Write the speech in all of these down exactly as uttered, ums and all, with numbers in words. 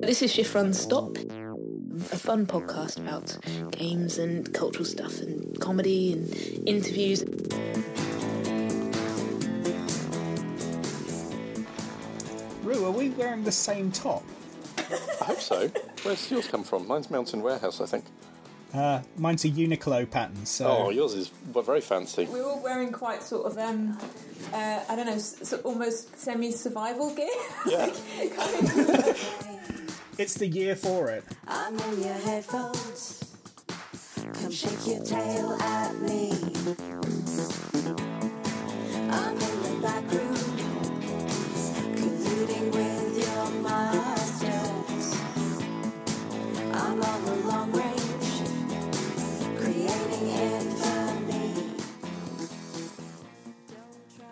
This is Shift Run Stop, a fun podcast about games and cultural stuff and comedy and interviews. Roo, are we wearing the same top? I hope so. Where's yours come from? Mine's Mountain Warehouse, I think. Uh, mine's a Uniqlo pattern. So. Oh, yours is very fancy. We're all wearing quite sort of, um, uh, I don't know, so almost semi-survival gear. Yeah. It's the year for it. I'm on your headphones. Come shake your tail at me. I'm in the back room, colluding with your masters. I'm on the long range.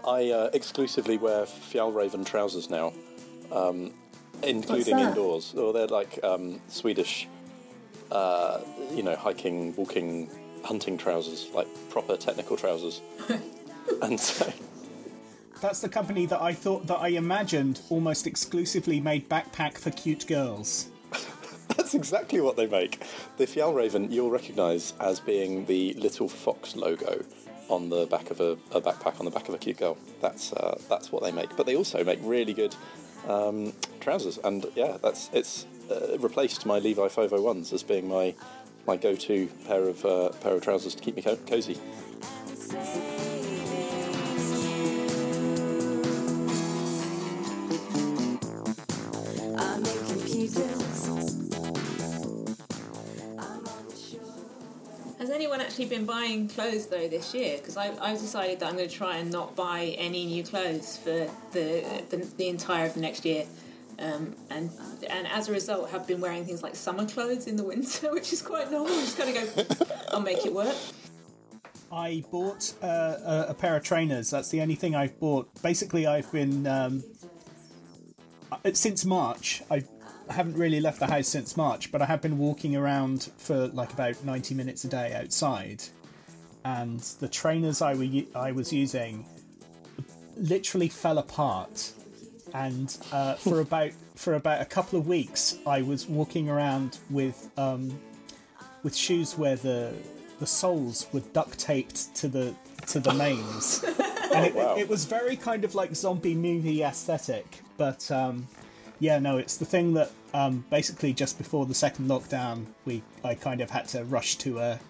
I uh, exclusively wear Fjallraven trousers now, um, including indoors. Or well, they're like um, Swedish, uh, you know, hiking, walking, hunting trousers, like proper technical trousers. And so that's the company that I thought that I imagined almost exclusively made backpack for cute girls. That's exactly what they make. The Fjallraven you'll recognise as being the little fox logo on the back of a, a backpack, on the back of a cute girl. That's uh, that's what they make. But they also make really good um, trousers. And yeah, that's it's uh, replaced my Levi five oh ones as being my my go-to pair of uh, pair of trousers to keep me co- cosy. Actually been buying clothes though this year, because I I've decided that I'm going to try and not buy any new clothes for the the, the entire of the next year, um, and and as a result have been wearing things like summer clothes in the winter, which is quite normal. I'm just kind of go, I'll make it work. I bought uh, a, a pair of trainers. That's the only thing I've bought. Basically, I've been um, since March. I've I haven't really left the house since March, but I have been walking around for like about ninety minutes a day outside, and the trainers I, were, I was using literally fell apart. And uh, for about for about a couple of weeks, I was walking around with um, with shoes where the the soles were duct taped to the to the mains, and it, oh, wow. it, it was very kind of like zombie movie aesthetic, but. Um, Yeah, no, it's the thing that um, basically just before the second lockdown, we I kind of had to rush to a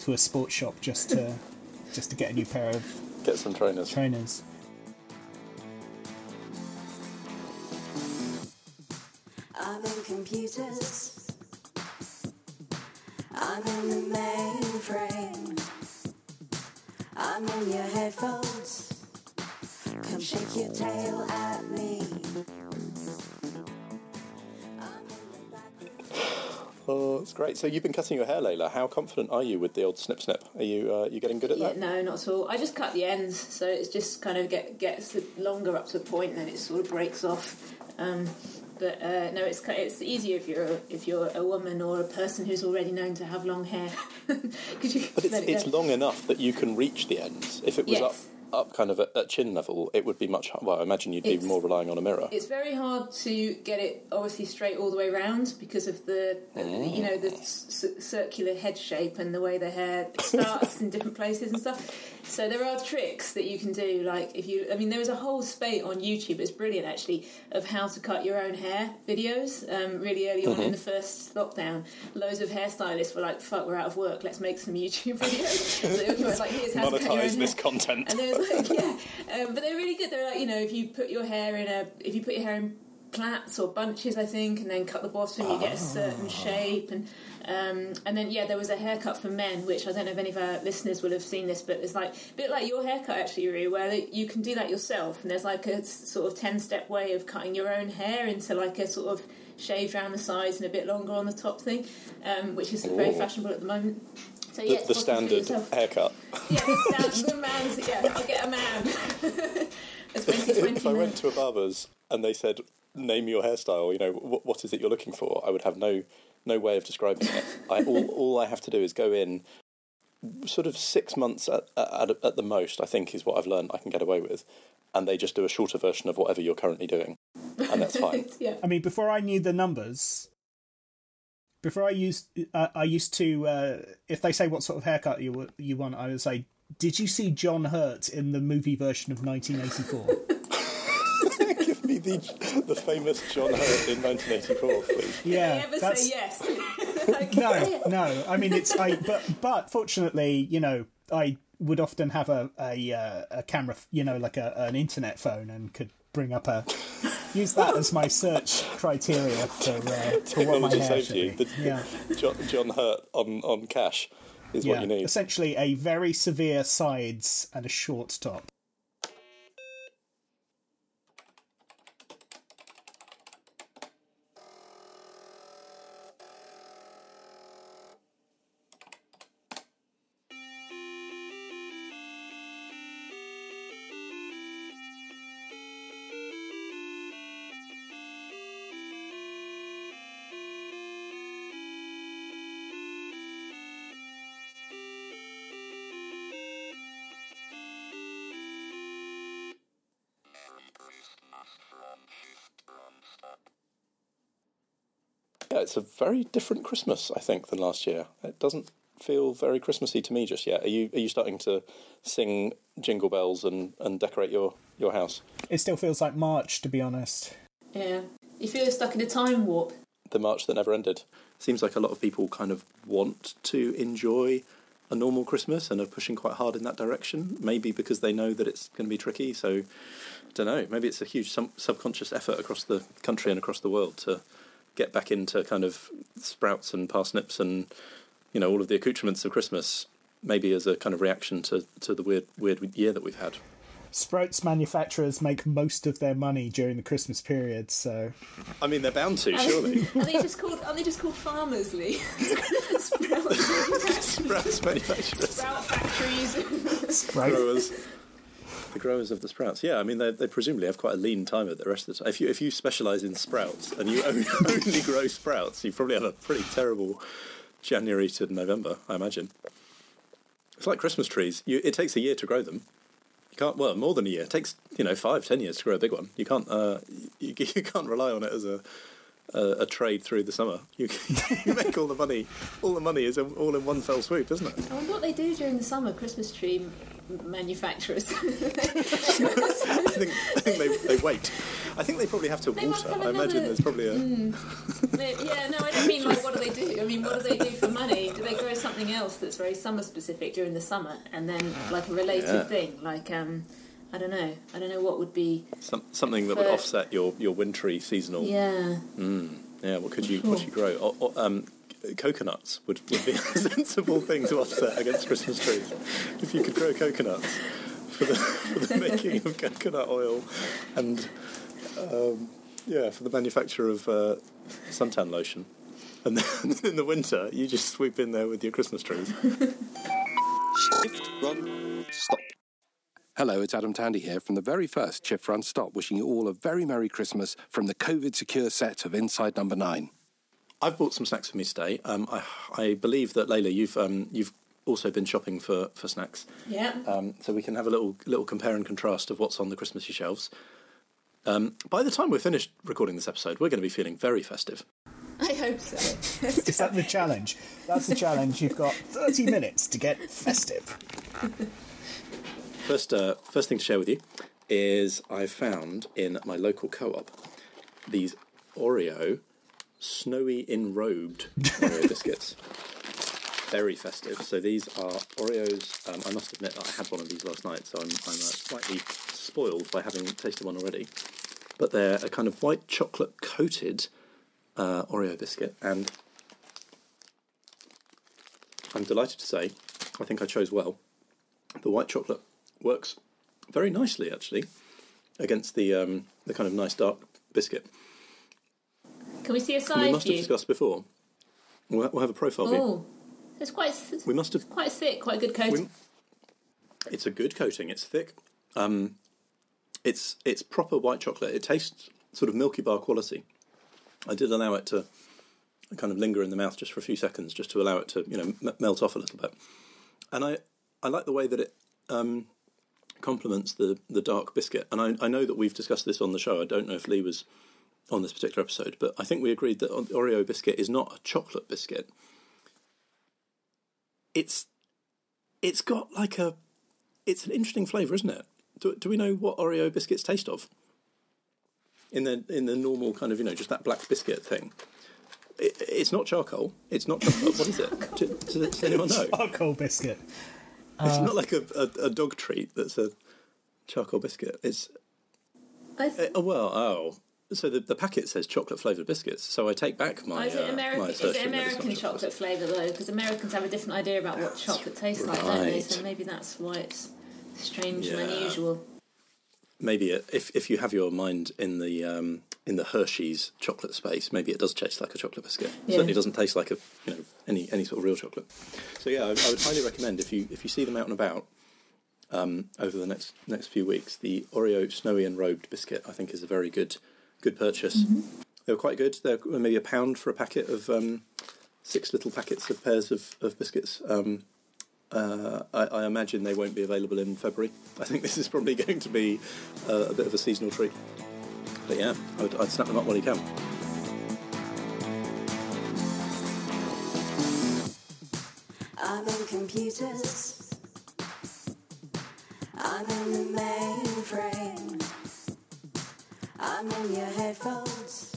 to a sports shop just to just to get a new pair of get some trainers. Trainers. I'm in computers. I'm in the mainframe. I'm in your headphones. Come shake your tail at me. Oh, that's great. So you've been cutting your hair, Layla. How confident are you with the old snip snip? Are you uh, you getting good at yeah, that? No, not at all. I just cut the ends, so it's just kind of get, gets longer up to a point, and then it sort of breaks off. Um, but uh, no, it's it's easier if you're a, if you're a woman or a person who's already known to have long hair. Could you but it's, it it's long enough that you can reach the ends. If it was yes. up. up kind of at chin level, it would be much... Well, I imagine you'd be it's, more relying on a mirror. It's very hard to get it, obviously, straight all the way round because of the, mm. you know, the c- circular head shape and the way the hair starts in different places and stuff. So there are tricks that you can do, like if you... I mean, there was a whole spate on YouTube, it's brilliant, actually, of how to cut your own hair videos um, really early on mm-hmm. in the first lockdown. Loads of hairstylists were like, fuck, we're out of work, let's make some YouTube videos. So it was like, here's how monetize to cut your own this hair. Content. And like, yeah, um, but they're really good. They're like, you know, if you put your hair in a, if you put your hair in plaits or bunches, I think, and then cut the bottom, you get a certain shape, and um, and then yeah, there was a haircut for men, which I don't know if any of our listeners will have seen this, but it's like a bit like your haircut actually, Roo, where you can do that yourself, and there's like a sort of ten-step way of cutting your own hair into like a sort of shaved round the sides and a bit longer on the top thing, um, which is Ooh. very fashionable at the moment. So, yeah, the the standard haircut. Yeah, the standard man's, yeah, I'll get a man. If I man. went to a barber's and they said, name your hairstyle, you know, what, what is it you're looking for? I would have no no way of describing it. I, all, all I have to do is go in, sort of six months at, at at the most, I think, is what I've learned I can get away with. And they just do a shorter version of whatever you're currently doing. And that's fine. Yeah. I mean, before I knew the numbers, before I used, uh, I used to, uh, if they say what sort of haircut you you want, I would say, did you see John Hurt in the movie version of nineteen eighty-four? Give me the, the famous John Hurt in nineteen eighty-four, please. Yeah, did they ever that's... say yes? Okay. No, no. I mean, it's I. But but fortunately, you know, I would often have a a, a camera, you know, like a, an internet phone, and could bring up a use that as my search criteria for, uh, for what my hair should be. The, yeah. John, John Hurt on on cash is yeah. what you need. Essentially, a very severe sides and a short top. Yeah, it's a very different Christmas, I think, than last year. It doesn't feel very Christmassy to me just yet. Are you are you starting to sing jingle bells and, and decorate your, your house? It still feels like March, to be honest. Yeah. You feel stuck in a time warp. The March that never ended. Seems like a lot of people kind of want to enjoy a normal Christmas and are pushing quite hard in that direction, maybe because they know that it's going to be tricky. So, I don't know, maybe it's a huge sub- subconscious effort across the country and across the world to get back into kind of sprouts and parsnips and, you know, all of the accoutrements of Christmas, maybe as a kind of reaction to, to the weird weird year that we've had. Sprouts manufacturers make most of their money during the Christmas period, so... I mean, they're bound to, surely. Are they just called, are they just called farmers, Lee? Sprouts, sprouts manufacturers. Sprout factories. Sprout growers. The growers of the sprouts. Yeah, I mean, they they presumably have quite a lean time at the rest of the time. If you if you specialise in sprouts and you only, only grow sprouts, you probably have a pretty terrible January to November, I imagine. It's like Christmas trees. You, it takes a year to grow them. You can't, well, more than a year. It takes, you know, five, ten years to grow a big one. You can't uh, you, you can't rely on it as a a, a trade through the summer. You, you make all the money. All the money is all in one fell swoop, isn't it? I wonder what they do during the summer. Christmas tree manufacturers. I think, I think they, they wait. I think they probably have to they water. Have another... I imagine there's probably a. Mm. Yeah, no, I don't mean like what do they do? I mean, what do they do for money? Do they grow something else that's very summer specific during the summer, and then like a related yeah. thing, like um, I don't know, I don't know what would be Some, something for... that would offset your, your wintry seasonal. Yeah. Mm. Yeah. What could you sure. what could you grow? Or, or, um, coconuts would, would be a sensible thing to offset against Christmas trees. If you could grow coconuts for the, for the making of coconut oil and, um, yeah, for the manufacture of uh, suntan lotion. And then in the winter, you just swoop in there with your Christmas trees. Shift, run, stop. Hello, it's Adam Tandy here from the very first Shift Run Stop, wishing you all a very Merry Christmas from the COVID-secure set of Inside Number Nine. I've bought some snacks for me today. Um, I, I believe that Layla, you've um, you've also been shopping for, for snacks. Yeah. Um, so we can have a little little compare and contrast of what's on the Christmassy shelves. Um, by the time we're finished recording this episode, we're going to be feeling very festive. I hope so. Is that the challenge? That's the challenge. You've got thirty minutes to get festive. First, uh, first thing to share with you is I found in my local co-op these Oreo snowy enrobed Oreo biscuits. Very festive. So these are Oreos. Um, I must admit that I had one of these last night, so I'm, I'm uh, slightly spoiled by having tasted one already. But they're a kind of white chocolate coated uh, Oreo biscuit, and I'm delighted to say I think I chose well. The white chocolate works very nicely, actually, against the um, the kind of nice dark biscuit. Can we see a side view? We must have discussed before. We'll, we'll have a profile view. Oh, it's quite. It's we must have, quite thick, quite a good coating. We, it's a good coating. It's thick. Um, it's it's proper white chocolate. It tastes sort of Milky Bar quality. I did allow it to kind of linger in the mouth just for a few seconds, just to allow it to you know m- melt off a little bit. and I, I like the way that it um, complements the, the dark biscuit. And I, I know that we've discussed this on the show. I don't know if Lee was on this particular episode, but I think we agreed that Oreo biscuit is not a chocolate biscuit. It's it's got like a it's an interesting flavour, isn't it? Do, do we know what Oreo biscuits taste of? In the in the normal kind of, you know, just that black biscuit thing. It, it's not charcoal. It's not chocolate. What is it? Does, does anyone know? Charcoal biscuit. Uh, it's not like a, a, a dog treat that's a charcoal biscuit. It's I th- it, well, oh. So the, the packet says chocolate flavoured biscuits. So I take back my. Oh, is it American? Uh, my is it American chocolate flavour though? Because Americans have a different idea about what chocolate tastes right. like, don't they? So maybe that's why it's strange yeah. and unusual. Maybe it, if if you have your mind in the um, in the Hershey's chocolate space, maybe it does taste like a chocolate biscuit. Yeah. Certainly doesn't taste like a you know any any sort of real chocolate. So yeah, I, I would highly recommend if you if you see them out and about. Um, over the next next few weeks, the Oreo Snowy and Robed biscuit, I think, is a very good good purchase. Mm-hmm. They were quite good. They were maybe a pound for a packet of um, six little packets of pairs of, of biscuits. Um, uh, I, I imagine they won't be available in February. I think this is probably going to be uh, a bit of a seasonal treat. But yeah, I would, I'd snap them up while you can. I'm on computers. I'm in the mainframe. I'm in your headphones.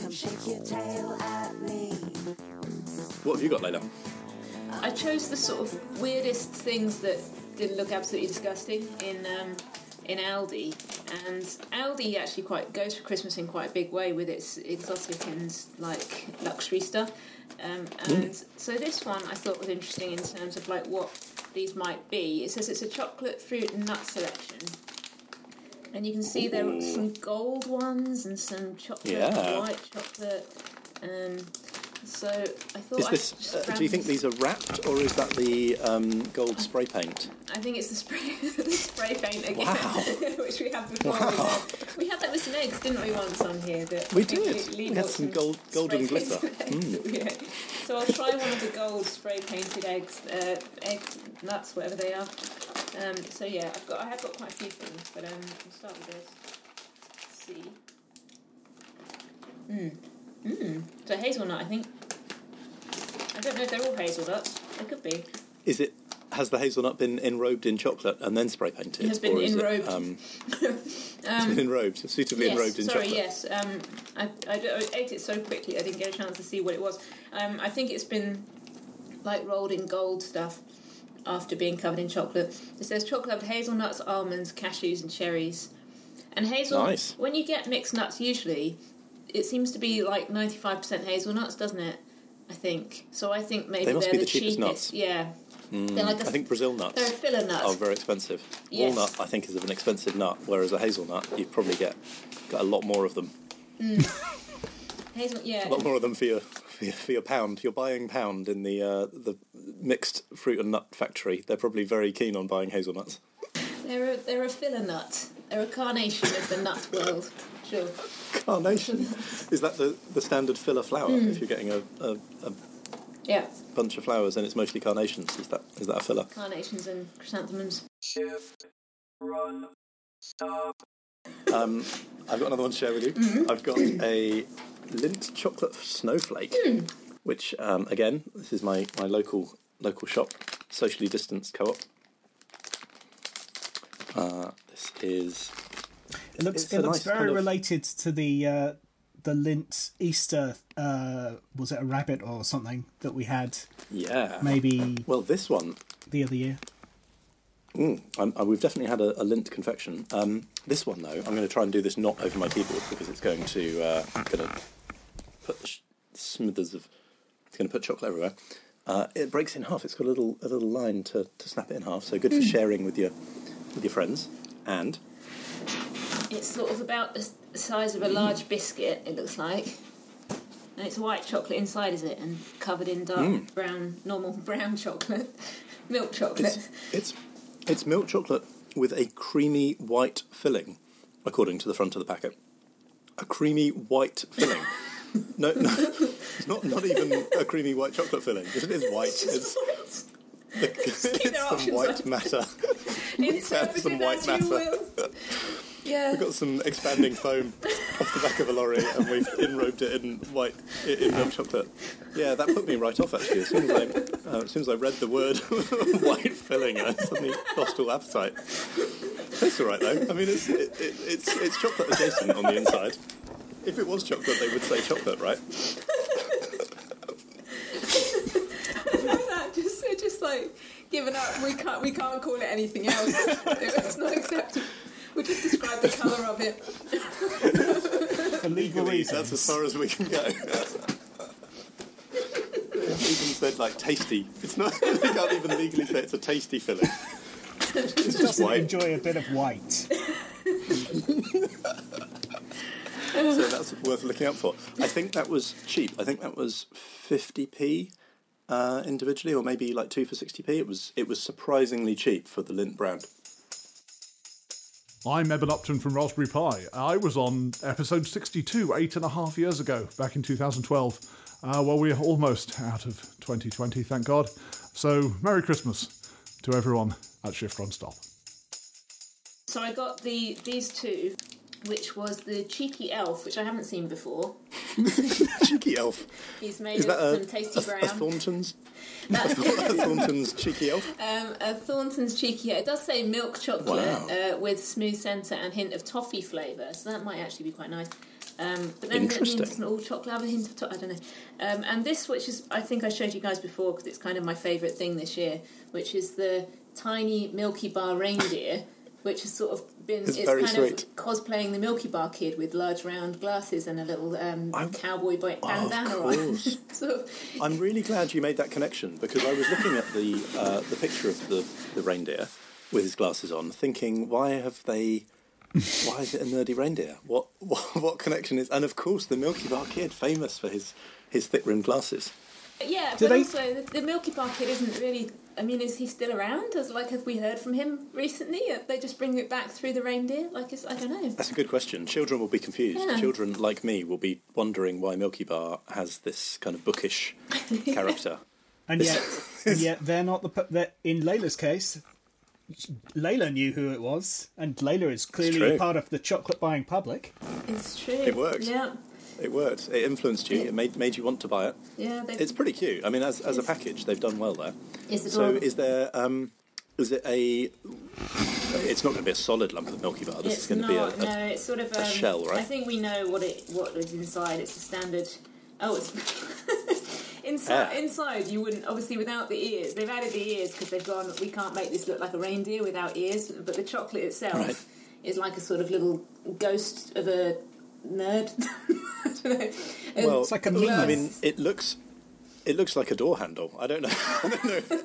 Come shake your tail at me. What have you got, Layla? I chose the sort of weirdest things that didn't look absolutely disgusting in um, in Aldi. And Aldi actually quite goes for Christmas in quite a big way with its exotic and like luxury stuff. Um, and mm. so this one I thought was interesting in terms of like what these might be. It says it's a chocolate fruit and nut selection, and you can see Ooh. There are some gold ones and some chocolate yeah. white chocolate. Um, so I thought is this, I just uh, do you think these are wrapped, or is that the um, gold spray paint? I think it's the spray the spray paint again, wow. which we had before. Wow. We, we had that with some eggs, didn't we, once on here? That we did. We, we had some, some gold, golden glitter. Mm. yeah. So I'll try one of the gold spray painted eggs, uh, eggs, nuts, whatever they are. Um, so yeah, I've got I have got quite a few things, but um, we'll start with this. Let's see. Mmm. Mmm. So hazelnut, I think. I don't know if they're all hazelnuts. They could be. Is it? Has the hazelnut been enrobed in chocolate and then spray painted? It has been enrobed. It, um, it's um, been enrobed, suitably yes, enrobed in sorry, chocolate. Yes, sorry, um, yes. I, I, I ate it so quickly I didn't get a chance to see what it was. Um, I think it's been like rolled in gold stuff after being covered in chocolate. It says chocolate with hazelnuts, almonds, cashews and cherries. And hazelnuts, nice. When you get mixed nuts usually, it seems to be like ninety-five percent hazelnuts, doesn't it? I think. So I think maybe they must they're be the, the cheapest. cheapest. Nuts. Yeah. Mm, like a, I think Brazil nuts, they're a filler nut. Are very expensive. Yes. Walnut, I think, is an expensive nut, whereas a hazelnut, you probably get got a lot more of them. Mm. Hazel, yeah. A lot more of them for your for your, for your pound. You're buying pound in the uh, the mixed fruit and nut factory. They're probably very keen on buying hazelnuts. They're a, they're a filler nut. They're a carnation of the nut world. Sure. Carnation? Is that the, the standard filler flower? Mm. If you're getting a, a, a Yeah. bunch of flowers, and it's mostly carnations. Is that is that a filler? Carnations and chrysanthemums. Shift, run, stop. Um, I've got another one to share with you. Mm-hmm. I've got a Lindt chocolate snowflake, mm. which um, again, this is my, my local local shop, socially distanced co-op. Uh, this is. It looks it looks nice very kind of related to the. Uh, The Lindt Easter, uh, was it a rabbit or something that we had? Yeah. Maybe. Well, this one. The other year. Mm, I'm, I, we've definitely had a, a Lindt confection. Um, this one, though, I'm going to try and do this not over my keyboard because it's going to uh, going to put sh- smithers of. It's going to put chocolate everywhere. Uh, it breaks in half. It's got a little a little line to, to snap it in half. So good mm. for sharing with your with your friends. And. It's sort of about the size of a large biscuit, it looks like. And it's white chocolate inside, is it? And covered in dark mm. brown, normal brown chocolate. Milk chocolate. It's, it's it's milk chocolate with a creamy white filling, according to the front of the packet. A creamy white filling. no, no, it's not, not even a creamy white chocolate filling. It is white. It's, it's Because it's some white matter. We found some white matter. Yeah. We've got some expanding foam off the back of a lorry and we've enrobed it in white, in milk chocolate. Yeah, that put me right off, actually. As soon as I, uh, as soon as I read the word white filling, I suddenly lost all appetite. Tastes all right, though. I mean, it's, it, it, it's, it's chocolate adjacent on the inside. If it was chocolate, they would say chocolate, right? Just, just like giving up. We can't. We can't call it anything else. It's not acceptable. We just describe the colour of it. Legally, that's as far as we can go. Even said like tasty. It's not. You can't even legally say it's a tasty filling. It's just, just white. Enjoy a bit of white. So that's worth looking out for. I think that was cheap. I think that was fifty p. Uh, individually, or maybe like two for sixty p. It was it was surprisingly cheap for the Lindt brand. I'm Eben Upton from Raspberry Pi. I was on episode sixty-two eight and a half years ago, back in two thousand twelve. Uh, well, we're almost out of twenty twenty, thank God. So, Merry Christmas to everyone at Shift Run Stop. So I got the these two, which was the Cheeky Elf, which I haven't seen before. Cheeky Elf. He's made Is of that some a, tasty a, brown. A Thornton's? That's a Thornton's Cheeky Elf? Um, a Thornton's Cheeky Elf. It does say milk chocolate wow. uh, with smooth centre and hint of toffee flavour, so that might actually be quite nice. Um, but then it means all chocolate have a hint of toffee, I don't know. Um, and this, which is, I think I showed you guys before, because it's kind of my favourite thing this year, which is the tiny Milky Bar reindeer, which has sort of been, it's, it's kind sweet. of cosplaying the Milky Bar kid with large round glasses and a little um, cowboy boy bandana oh, on. sort of. I'm really glad you made that connection, because I was looking at the uh, the picture of the, the reindeer with his glasses on, thinking, why have they, why is it a nerdy reindeer? What what, what connection is, and of course the Milky Bar kid, famous for his, his thick-rimmed glasses. Yeah, Do but they... also the, the Milky Bar kid isn't really... I mean, is he still around? As like, have we heard from him recently? Are they just bringing it back through the reindeer? Like, it's, I don't know. That's a good question. Children will be confused. Yeah. Children like me will be wondering why Milky Bar has this kind of bookish character. And yet, and yet they're not the. They're, in Layla's case, Layla knew who it was, and Layla is clearly a part of the chocolate buying public. It's true. It worked. Yeah. It worked. It influenced you. Yeah. It made made you want to buy it. Yeah, it's pretty cute. I mean, as as a package, they've done well there. So, is there? Um, is it a? It's not going to be a solid lump of Milky Bar. This it's is going not, to be a, a no. It's sort of a um, shell, right? I think we know what it what is inside. It's a standard. Oh, it's inside. Yeah. Inside, you wouldn't obviously without the ears. They've added the ears because they've gone. We can't make this look like a reindeer without ears. But the chocolate itself right. is like a sort of little ghost of a nerd. Well, it's like a mean, I mean, it looks, it looks like a door handle. I don't know. I don't know. I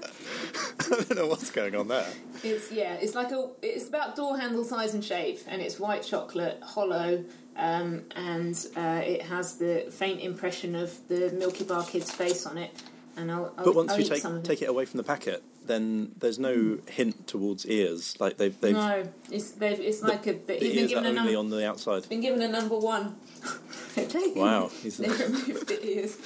don't know what's going on there. It's yeah. It's like a. It's about door handle size and shape, and it's white chocolate, hollow, um, and uh, it has the faint impression of the Milky Bar kid's face on it. And I'll. I'll but once I'll you take it. take it away from the packet, then there's no hint towards ears. Like they've. they've no, it's they've, it's the, like a. The he's ears been given are a only num- on the outside. Been given a number one. Wow. He's they removed the ears.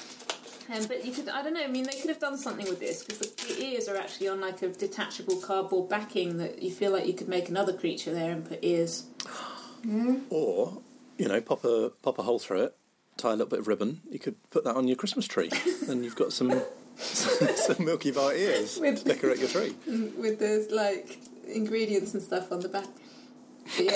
Um, but you could, I don't know, I mean, they could have done something with this, because the, the ears are actually on like a detachable cardboard backing that you feel like you could make another creature there and put ears. Mm. Or, you know, pop a pop a hole through it, tie a little bit of ribbon, you could put that on your Christmas tree, and you've got some, some, some Milky Bar ears with, to decorate your tree. With those, like, ingredients and stuff on the back. Yeah.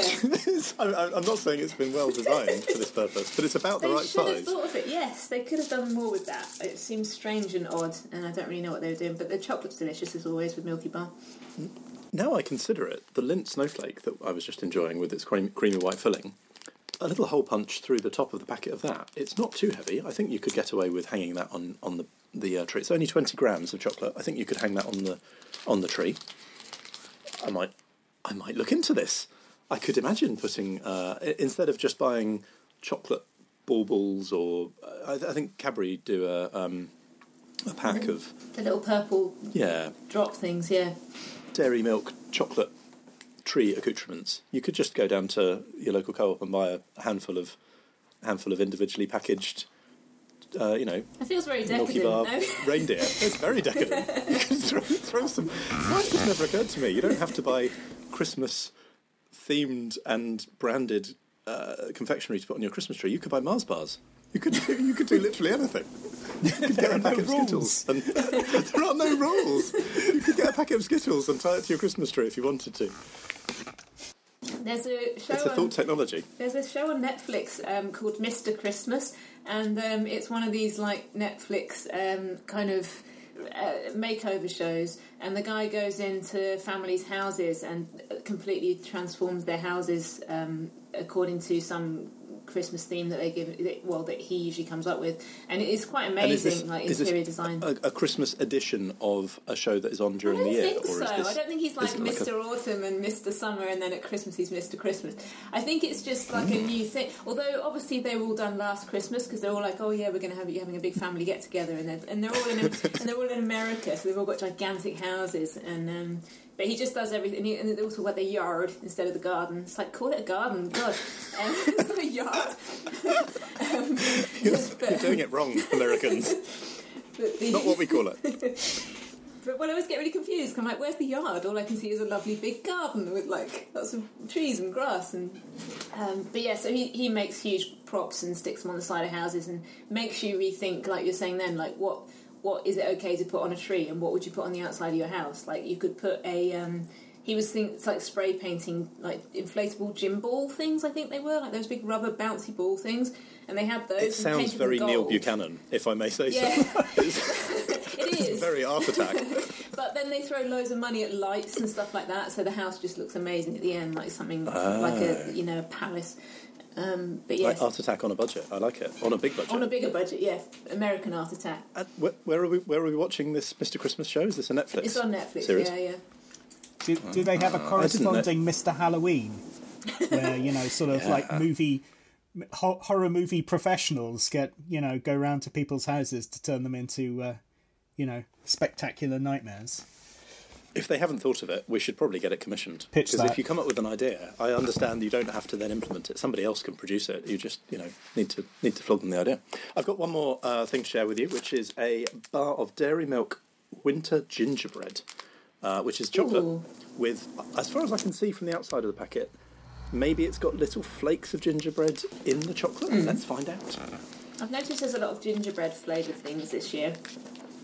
I'm not saying it's been well designed for this purpose, but it's about the right size. They should have thought of it, yes. They could have done more with that. It seems strange and odd, and I don't really know what they were doing, but the chocolate's delicious as always with Milky Bar. Now I consider it, the Lindt snowflake that I was just enjoying with its cream, creamy white filling, a little hole punch through the top of the packet of that. It's not too heavy. I think you could get away with hanging that on, on the, the uh, tree. It's only twenty grams of chocolate. I think you could hang that on the on the tree. I might, I might look into this. I could imagine putting, uh, instead of just buying chocolate baubles or, uh, I, th- I think Cadbury do a um, a pack mm-hmm. of... The little purple yeah. drop things, yeah. Dairy Milk chocolate tree accoutrements. You could just go down to your local co-op and buy a handful of handful of individually packaged uh, you know, it feels very decadent, Milky Bar no? reindeer. It's very decadent. You can throw, throw some. Why has this never occurred to me? You don't have to buy Christmas-themed and branded uh, confectionery to put on your Christmas tree. You could buy Mars bars. You could do, you could do literally anything. You could get a packet of Skittles. And, there are no rules. You could get a packet of Skittles and tie it to your Christmas tree if you wanted to. There's a show it's a thought on, technology. There's a show on Netflix um, called Mister Christmas, and um, it's one of these like Netflix um, kind of uh, makeover shows. And the guy goes into families' houses and completely transforms their houses um, according to some Christmas theme that they give. That, well, that he usually comes up with, and it is quite amazing. Is this, like is interior design, a, a Christmas edition of a show that is on during the year. I don't think so. This, I don't think he's like Mister Like a... Autumn and Mister Summer, and then at Christmas he's Mister Christmas. I think it's just like mm. a new thing. Although obviously they were all done last Christmas because they're all like, oh yeah, we're going to have you having a big family get together, and they're, and they're all in a, and they're all in America, so they've all got gigantic houses and. Um, But he just does everything, and, he, and they also like the yard instead of the garden. It's like, call it a garden, God. Um, it's not a yard. um, you're, but, you're doing it wrong, Americans. The, not what we call it. But when I always get really confused, because I'm like, where's the yard? All I can see is a lovely big garden with, like, lots of trees and grass. And um, But, yeah, so he, he makes huge props and sticks them on the side of houses and makes you rethink, like you're saying then, like, what... what is it okay to put on a tree and what would you put on the outside of your house? Like, you could put a... Um, he was thinking it's like spray painting, like, inflatable gym ball things, I think they were, like those big rubber bouncy ball things, and they had those. It sounds very Neil Buchanan, if I may say yeah. so. It is. It's very Art Attack. But then they throw loads of money at lights and stuff like that, so the house just looks amazing at the end, like something oh. like a, you know, a palace. Um, but yes. Like Art Attack on a budget. I like it. On a big budget. On a bigger budget, yeah. American Art Attack. And where, where are we? Where are we watching this Mister Christmas show? Is this a Netflix? It's on Netflix. Series? Yeah, yeah. Do, do they have a corresponding Mister Halloween, where you know, sort of yeah. like movie ho- horror movie professionals get you know go round to people's houses to turn them into uh, you know spectacular nightmares? If they haven't thought of it, we should probably get it commissioned. Pitch that. Because if you come up with an idea, I understand you don't have to then implement it. Somebody else can produce it. You just, you know, need to need to flog them the idea. I've got one more uh, thing to share with you, which is a bar of Dairy Milk winter gingerbread, uh, which is chocolate Ooh. with, as far as I can see from the outside of the packet, maybe it's got little flakes of gingerbread in the chocolate. Mm. Let's find out. I've noticed there's a lot of gingerbread flavoured things this year.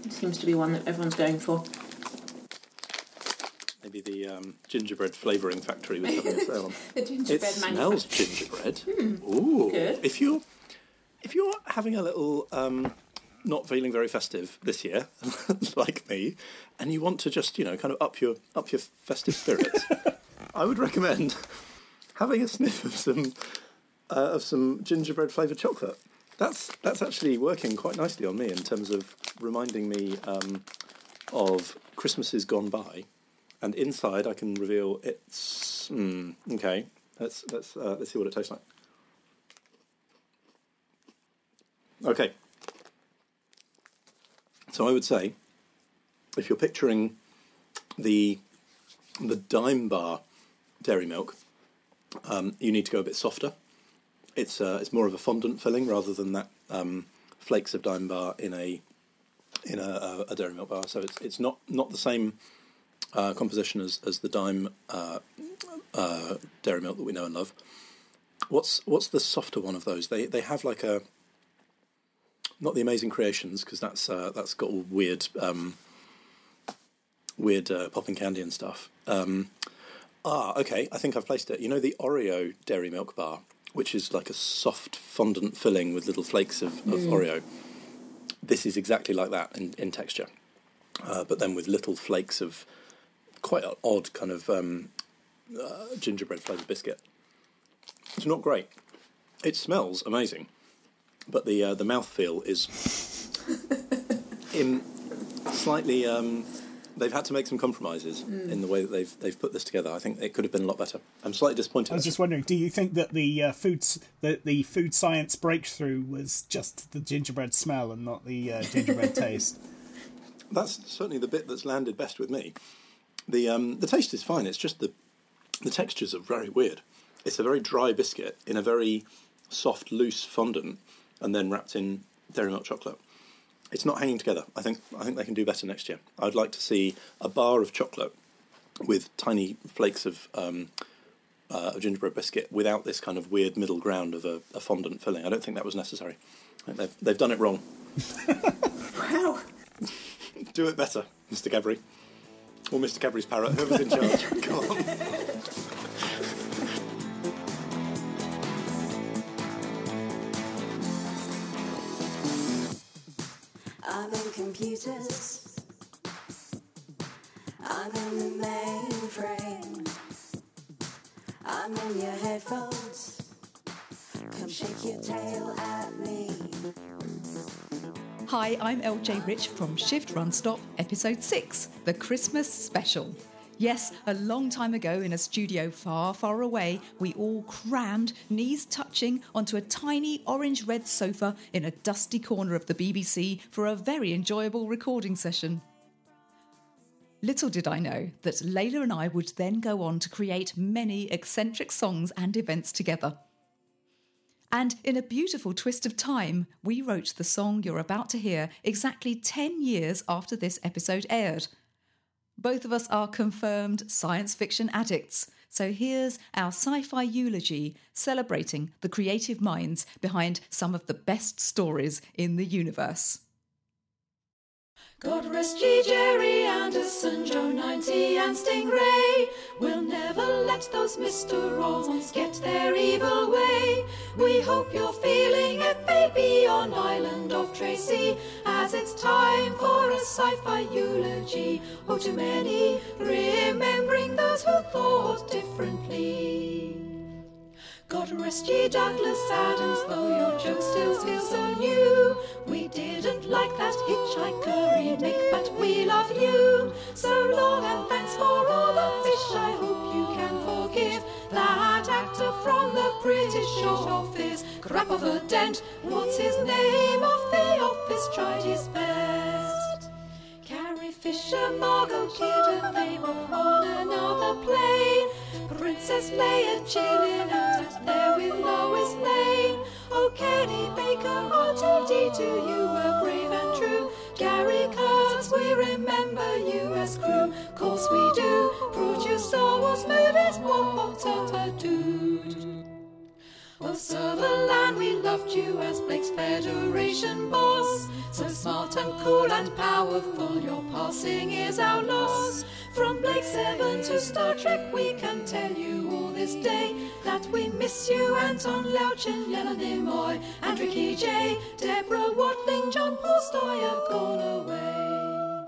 It seems to be one that everyone's going for. Maybe the um, gingerbread flavouring factory was having a sale on. The gingerbread it smells gingerbread. Mm, Ooh. Good. If you're, if you're having a little, um, not feeling very festive this year, like me, and you want to just, you know, kind of up your up your festive spirits, I would recommend having a sniff of some uh, of some gingerbread flavoured chocolate. That's that's actually working quite nicely on me in terms of reminding me um, of Christmases gone by. And inside, I can reveal it's mm, okay. Let's let's uh, let's see what it tastes like. Okay. So I would say, if you're picturing the the dime bar Dairy Milk, um, you need to go a bit softer. It's uh, it's more of a fondant filling rather than that um, flakes of dime bar in a in a, a Dairy Milk bar. So it's it's not, not the same. Uh, composition as, as the dime uh, uh, Dairy Milk that we know and love. What's what's the softer one of those? They they have like a not the Amazing Creations because that's uh, that's got all weird um, weird uh, popping candy and stuff. Um, ah, okay, I think I've placed it. You know the Oreo Dairy Milk bar, which is like a soft fondant filling with little flakes of, of mm. Oreo. This is exactly like that in, in texture, uh, but then with little flakes of. Quite an odd kind of um, uh, gingerbread flavoured biscuit. It's not great. It smells amazing, but the uh, the mouthfeel is in slightly. Um, they've had to make some compromises mm. in the way that they've they've put this together. I think it could have been a lot better. I'm slightly disappointed. I was actually. just wondering, do you think that the uh, food the, the food science breakthrough was just the gingerbread smell and not the uh, gingerbread taste? That's certainly the bit that's landed best with me. The um, the taste is fine. It's just the the textures are very weird. It's a very dry biscuit in a very soft, loose fondant, and then wrapped in Dairy Milk chocolate. It's not hanging together. I think I think they can do better next year. I'd like to see a bar of chocolate with tiny flakes of um, uh, of gingerbread biscuit without this kind of weird middle ground of a, a fondant filling. I don't think that was necessary. I think they've they've done it wrong. Wow. Do it better, Mister Cadbury. Or Mister Cadbury's parrot, whoever's in charge. Come on. I'm in computers, I'm in the mainframe, I'm in your headphones, come shake your tail at me. Hi, I'm L J Rich from Shift Run Stop, Episode six, The Christmas Special. Yes, a long time ago in a studio far, far away, we all crammed, knees touching, onto a tiny orange-red sofa in a dusty corner of the B B C for a very enjoyable recording session. Little did I know that Layla and I would then go on to create many eccentric songs and events together. And in a beautiful twist of time, we wrote the song you're about to hear exactly ten years after this episode aired. Both of us are confirmed science fiction addicts, so here's our sci-fi eulogy celebrating the creative minds behind some of the best stories in the universe. God rest ye Jerry Anderson, Joe ninety and Stingray. We'll never let those Mister Rolls get their evil way. We hope you're feeling F A B on Island of Tracy, as it's time for a sci-fi eulogy. Oh, to many, remembering those who thought differently. God rest ye Douglas Adams, though your jokes still feel so new. We didn't like that hitchhiker remake, but we love you. So long and thanks for all the fish, I hope you can forgive that actor from the British Office. Crap of a dent, what's his name? Of the Office tried his best. Carrie Fisher, Margot Kidder, they were on another plane. Princess Leia chilling out there with Lois Lane. Oh, Kenny Baker, R two D two, you were brave and true. Gary Kurtz, we remember you as crew. Course we do, produce Star Wars movies, one more dude. Oh, Silverland, we loved you as Blake's Federation boss. So smart and cool and powerful, your passing is our loss. From Blake's seven to Star Trek, we can tell you all this day that we miss you, Anton Yelchin, Leonard Nimoy, and Ricky Jay, Deborah Watling, John Tolstoy have gone away.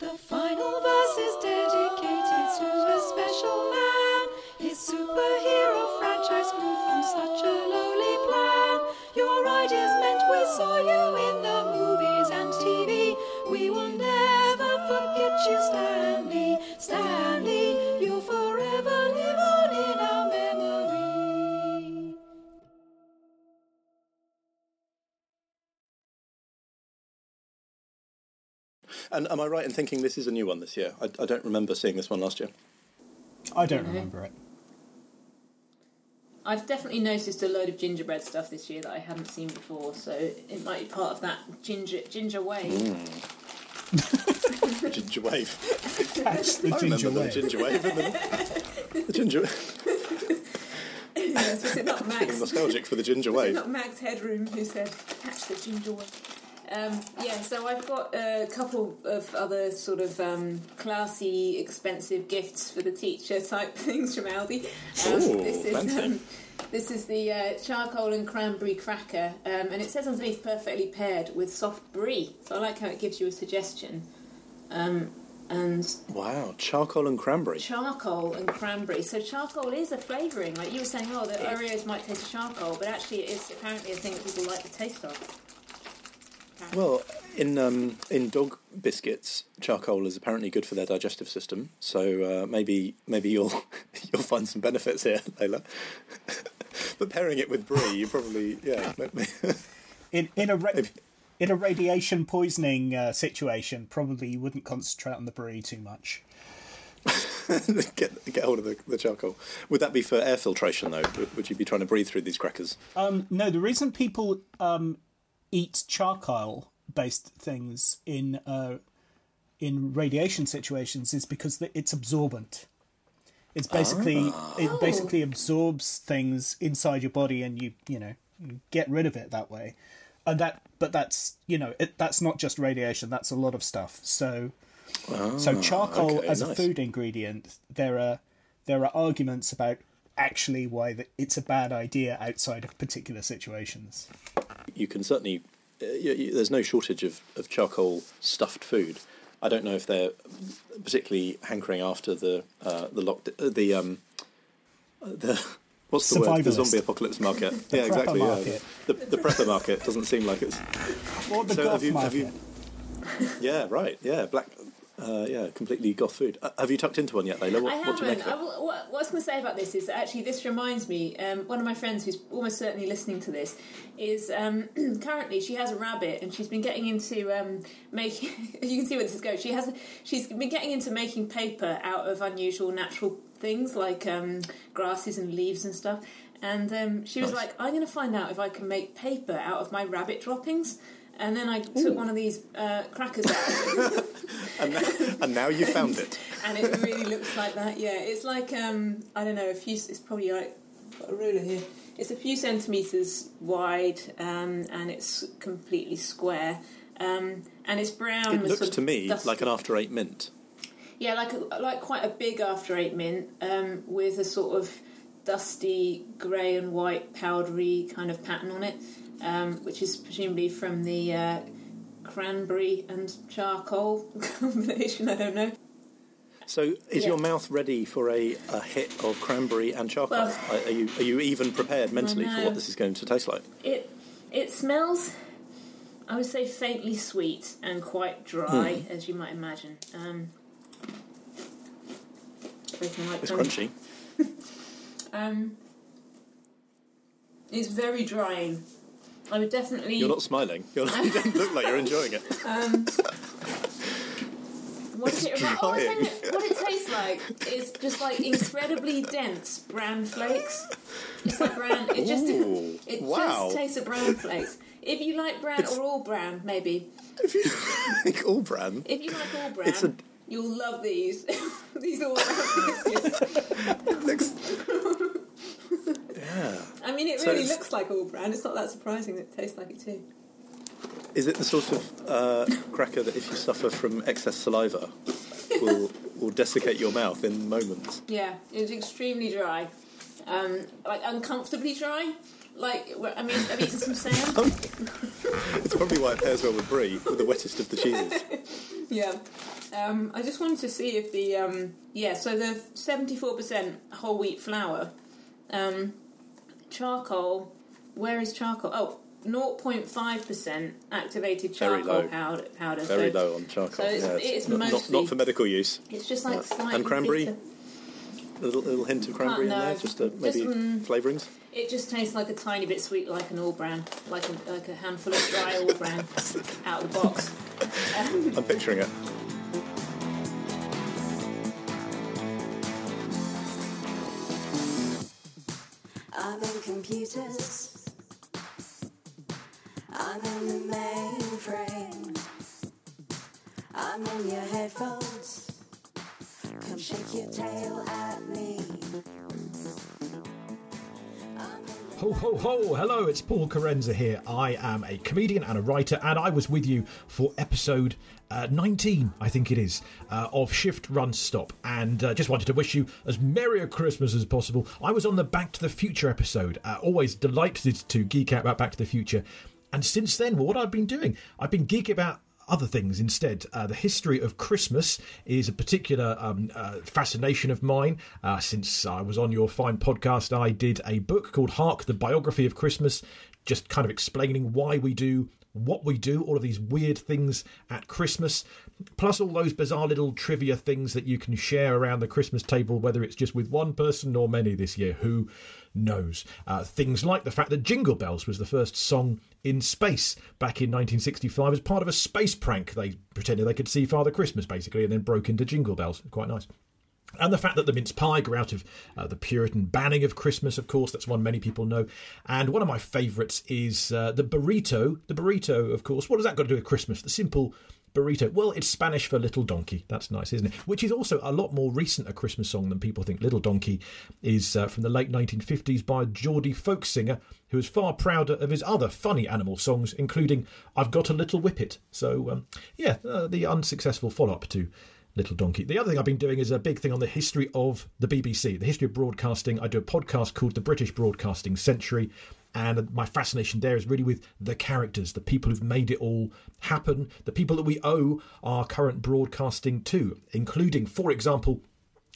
The final verse is dedicated to a special man. His superhero franchise grew from such a lowly plan. Your ideas meant we saw you in the movies and T V. We will never forget you, Stanley. Stanley, you'll forever live on in our memory. And am I right in thinking this is a new one this year? I, I don't remember seeing this one last year. I don't no. remember it. I've definitely noticed a load of gingerbread stuff this year that I hadn't seen before, so it might be part of that ginger ginger wave. Mm. Ginger wave. That's the I ginger remember wave. The ginger wave. The ginger. Yes, was it not Max? I'm nostalgic for the ginger wave. Was it not Max Headroom who said catch the ginger wave? Um, yeah, so I've got a couple of other sort of um, classy, expensive gifts for the teacher type things from Aldi. Um, Ooh, this is um, this is the uh, charcoal and cranberry cracker, um, and it says underneath perfectly paired with soft brie. So I like how it gives you a suggestion. Um, and wow, charcoal and cranberry. Charcoal and cranberry. So charcoal is a flavouring. Like you were saying, oh, the Oreos might taste charcoal, but actually it is apparently a thing that people like the taste of. Well, in um, in dog biscuits, charcoal is apparently good for their digestive system. So uh, maybe maybe you'll you'll find some benefits here, Layla. But pairing it with brie, you probably yeah. in in a ra- in a radiation poisoning uh, situation, probably you wouldn't concentrate on the brie too much. get get hold of the, the charcoal. Would that be for air filtration though? Would you be trying to breathe through these crackers? Um, no, the reason people um. eat charcoal-based things in uh, in radiation situations is because it's absorbent. It's basically oh. it basically absorbs things inside your body, and you you know get rid of it that way. And that, but that's you know it, that's not just radiation. That's a lot of stuff. So, oh, so charcoal okay, as nice. a food ingredient, there are there are arguments about actually why the, it's a bad idea outside of particular situations. You can certainly uh, you, you, there's no shortage of, of charcoal stuffed food. I don't know if they're particularly hankering after the uh, the locked the um the what's the word the zombie apocalypse market. the yeah, exactly. Market. Yeah. The the prepper market doesn't seem like it's. Or the so goth have you, have you... Yeah, right. Yeah, black. Uh, yeah, completely goth food. Uh, have you tucked into one yet, Layla? What, I haven't. What, do you make of it? I w- what, what I was going to say about this is that actually this reminds me. Um, one of my friends who's almost certainly listening to this is um, currently she has a rabbit and she's been getting into um, making. You can see where this is going. She has. She's been getting into making paper out of unusual natural things like um, grasses and leaves and stuff. And um, she was nice. like, "I'm going to find out if I can make paper out of my rabbit droppings." And then I took Ooh. one of these uh, crackers out. and, now, and now you found it. And it really looks like that, yeah. It's like, um, I don't know, a few, it's probably like, got a ruler here. It's a few centimetres wide um, and it's completely square. Um, and it's brown. It looks sort of to me dusty. like an after eight mint. Yeah, like a, like quite a big after eight mint um, with a sort of dusty grey and white powdery kind of pattern on it. Um, which is presumably from the uh, cranberry and charcoal combination, I don't know. So is yeah. your mouth ready for a, a hit of cranberry and charcoal? Well, are, are you are you even prepared mentally for what this is going to taste like? It it smells, I would say, faintly sweet and quite dry, mm. as you might imagine. Um, like it's crunchy. um, it's very drying. I would definitely... You're not smiling. You're not, you don't look like you're enjoying it. Um, what is it about? Oh, I think it, what it tastes like is just like incredibly dense bran flakes. It's like bran... It just, Ooh, it wow. just tastes of bran flakes. If you like bran it's, or all bran, maybe. If you like all bran... If you like all bran... It's a, you'll love these. These all bran Yeah. I mean, it really so looks like all bran. It's not that surprising that it tastes like it too. Is it the sort of uh, cracker that if you suffer from excess saliva will will desiccate your mouth in moments? Yeah, it's extremely dry. Um, like, uncomfortably dry. Like, I mean, I've eaten some sand. It's probably why it pairs well with brie, with the wettest of the cheeses. Yeah. Um, I just wanted to see if the... Um, yeah, so the seventy-four percent whole wheat flour... Um, charcoal. Where is charcoal? Oh, zero point five percent activated charcoal powder. powder. Very so, low on charcoal. So it's, yeah, it's not, mostly not, not for medical use. It's just like yeah. slightly and cranberry. Bitter. A little, little hint of cranberry oh, no. in there, just to maybe just, mm, flavourings. It just tastes like a tiny bit sweet, like an all bran, like a, like a handful of dry all bran out of the box. Um, I'm picturing it. I'm in computers, I'm in the mainframe, I'm in your headphones, come shake your tail at me. Ho, ho, ho! Hello, it's Paul Carenza here. I am a comedian and a writer, and I was with you for episode uh, nineteen, I think it is, uh, of Shift Run Stop, and uh, just wanted to wish you as merry a Christmas as possible. I was on the Back to the Future episode, uh, always delighted to geek out about Back to the Future, and since then, well, what I've been doing, I've been geeking about other things instead. Uh, the history of Christmas is a particular um, uh, fascination of mine. Uh, since I was on your fine podcast, I did a book called Hark, the Biography of Christmas, just kind of explaining why we do what we do, all of these weird things at Christmas, plus all those bizarre little trivia things that you can share around the Christmas table, whether it's just with one person or many this year, who knows? Uh, things like the fact that Jingle Bells was the first song in space back in nineteen sixty-five as part of a space prank. They pretended they could see Father Christmas, basically, and then broke into Jingle Bells. Quite nice. And the fact that the mince pie grew out of uh, the Puritan banning of Christmas, of course, that's one many people know. And one of my favourites is uh, the burrito. The burrito, of course, what has that got to do with Christmas? The simple burrito. Well, it's Spanish for little donkey. That's nice, isn't it? Which is also a lot more recent a Christmas song than people think. Little Donkey is uh, from the late nineteen fifties by a Geordie folk singer who is far prouder of his other funny animal songs, including I've Got a Little Whippet. So, um, yeah, uh, the unsuccessful follow-up to Little Donkey. The other thing I've been doing is a big thing on the history of the B B C, the history of broadcasting. I do a podcast called The British Broadcasting Century, and my fascination there is really with the characters, the people who've made it all happen, the people that we owe our current broadcasting to, including, for example,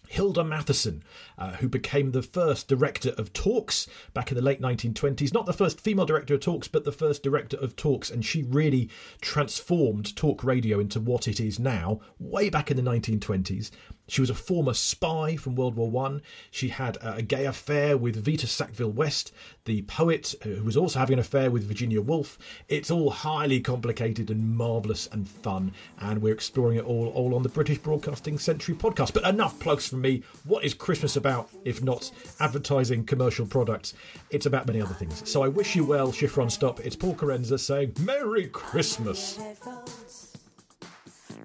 Hilda Matheson, uh, who became the first director of Talks back in the late nineteen twenties. Not the first female director of Talks, but the first director of Talks. And she really transformed talk radio into what it is now, way back in the nineteen twenties. She was a former spy from World War One. She had a gay affair with Vita Sackville-West, the poet, who was also having an affair with Virginia Woolf. It's all highly complicated and marvellous and fun. And we're exploring it all, all on the British Broadcasting Century podcast. But enough plugs from me. What is Christmas about if not advertising commercial products? It's about many other things. So I wish you well, Shift Run Stop. It's Paul Carenza saying Merry Christmas.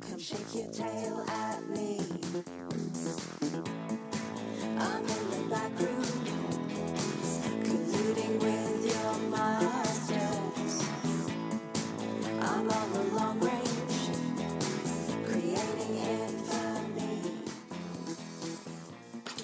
Come shake your tail at me. I'm in the back room, colluding with your masters. I'm on the long range, creating infamy.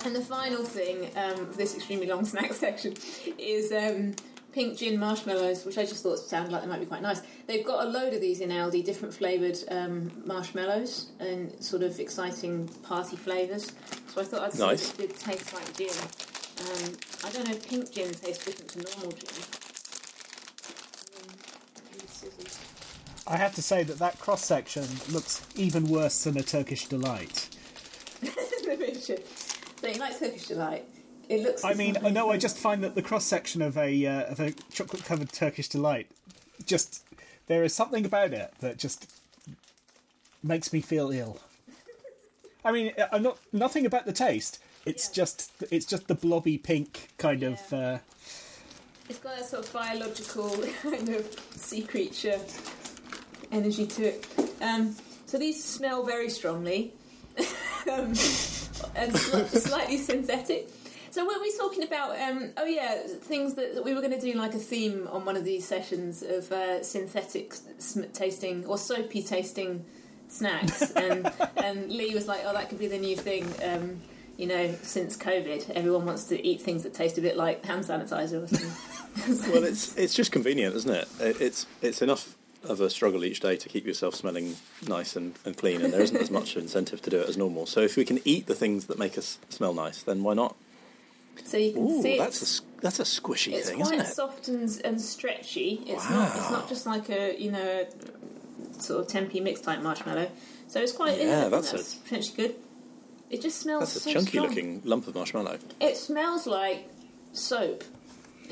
And the final thing um, of this extremely long snack section is um, pink gin marshmallows, which I just thought sounded like they might be quite nice. They've got a load of these in Aldi, different flavoured um, marshmallows and sort of exciting party flavours. So I thought I'd see nice. If it did taste like gin. Um, I don't know if pink gin tastes different to normal gin. I have to say that that cross-section looks even worse than a Turkish Delight. Don't you like Turkish Delight? It looks. I mean, no, I just find that the cross-section of a uh, of a chocolate-covered Turkish Delight, just there is something about it that just makes me feel ill. I mean, I'm not nothing about the taste. It's yeah. just it's just the blobby pink kind yeah. of. Uh, it's got a sort of biological kind of sea creature energy to it. Um, so these smell very strongly. um, and slightly synthetic. So were we talking about um, oh yeah things that, that we were going to do like a theme on one of these sessions of uh, synthetic sm- tasting or soapy tasting snacks and and Lee was like, oh, that could be the new thing, um, you know, since COVID everyone wants to eat things that taste a bit like hand sanitizer or something. So, well, it's it's just convenient, isn't it? It it's it's enough of a struggle each day to keep yourself smelling nice and, and clean, and there isn't as much incentive to do it as normal. So if we can eat the things that make us smell nice, then why not? So you can Ooh, see that's a that's a squishy it's thing, isn't it? It's quite soft and, and stretchy. It's wow. not it's not just like a you know a sort of tempeh mix type marshmallow. So it's quite yeah, that's, that's a, potentially good. It just smells. That's a so chunky strong. Looking lump of marshmallow. It smells like soap.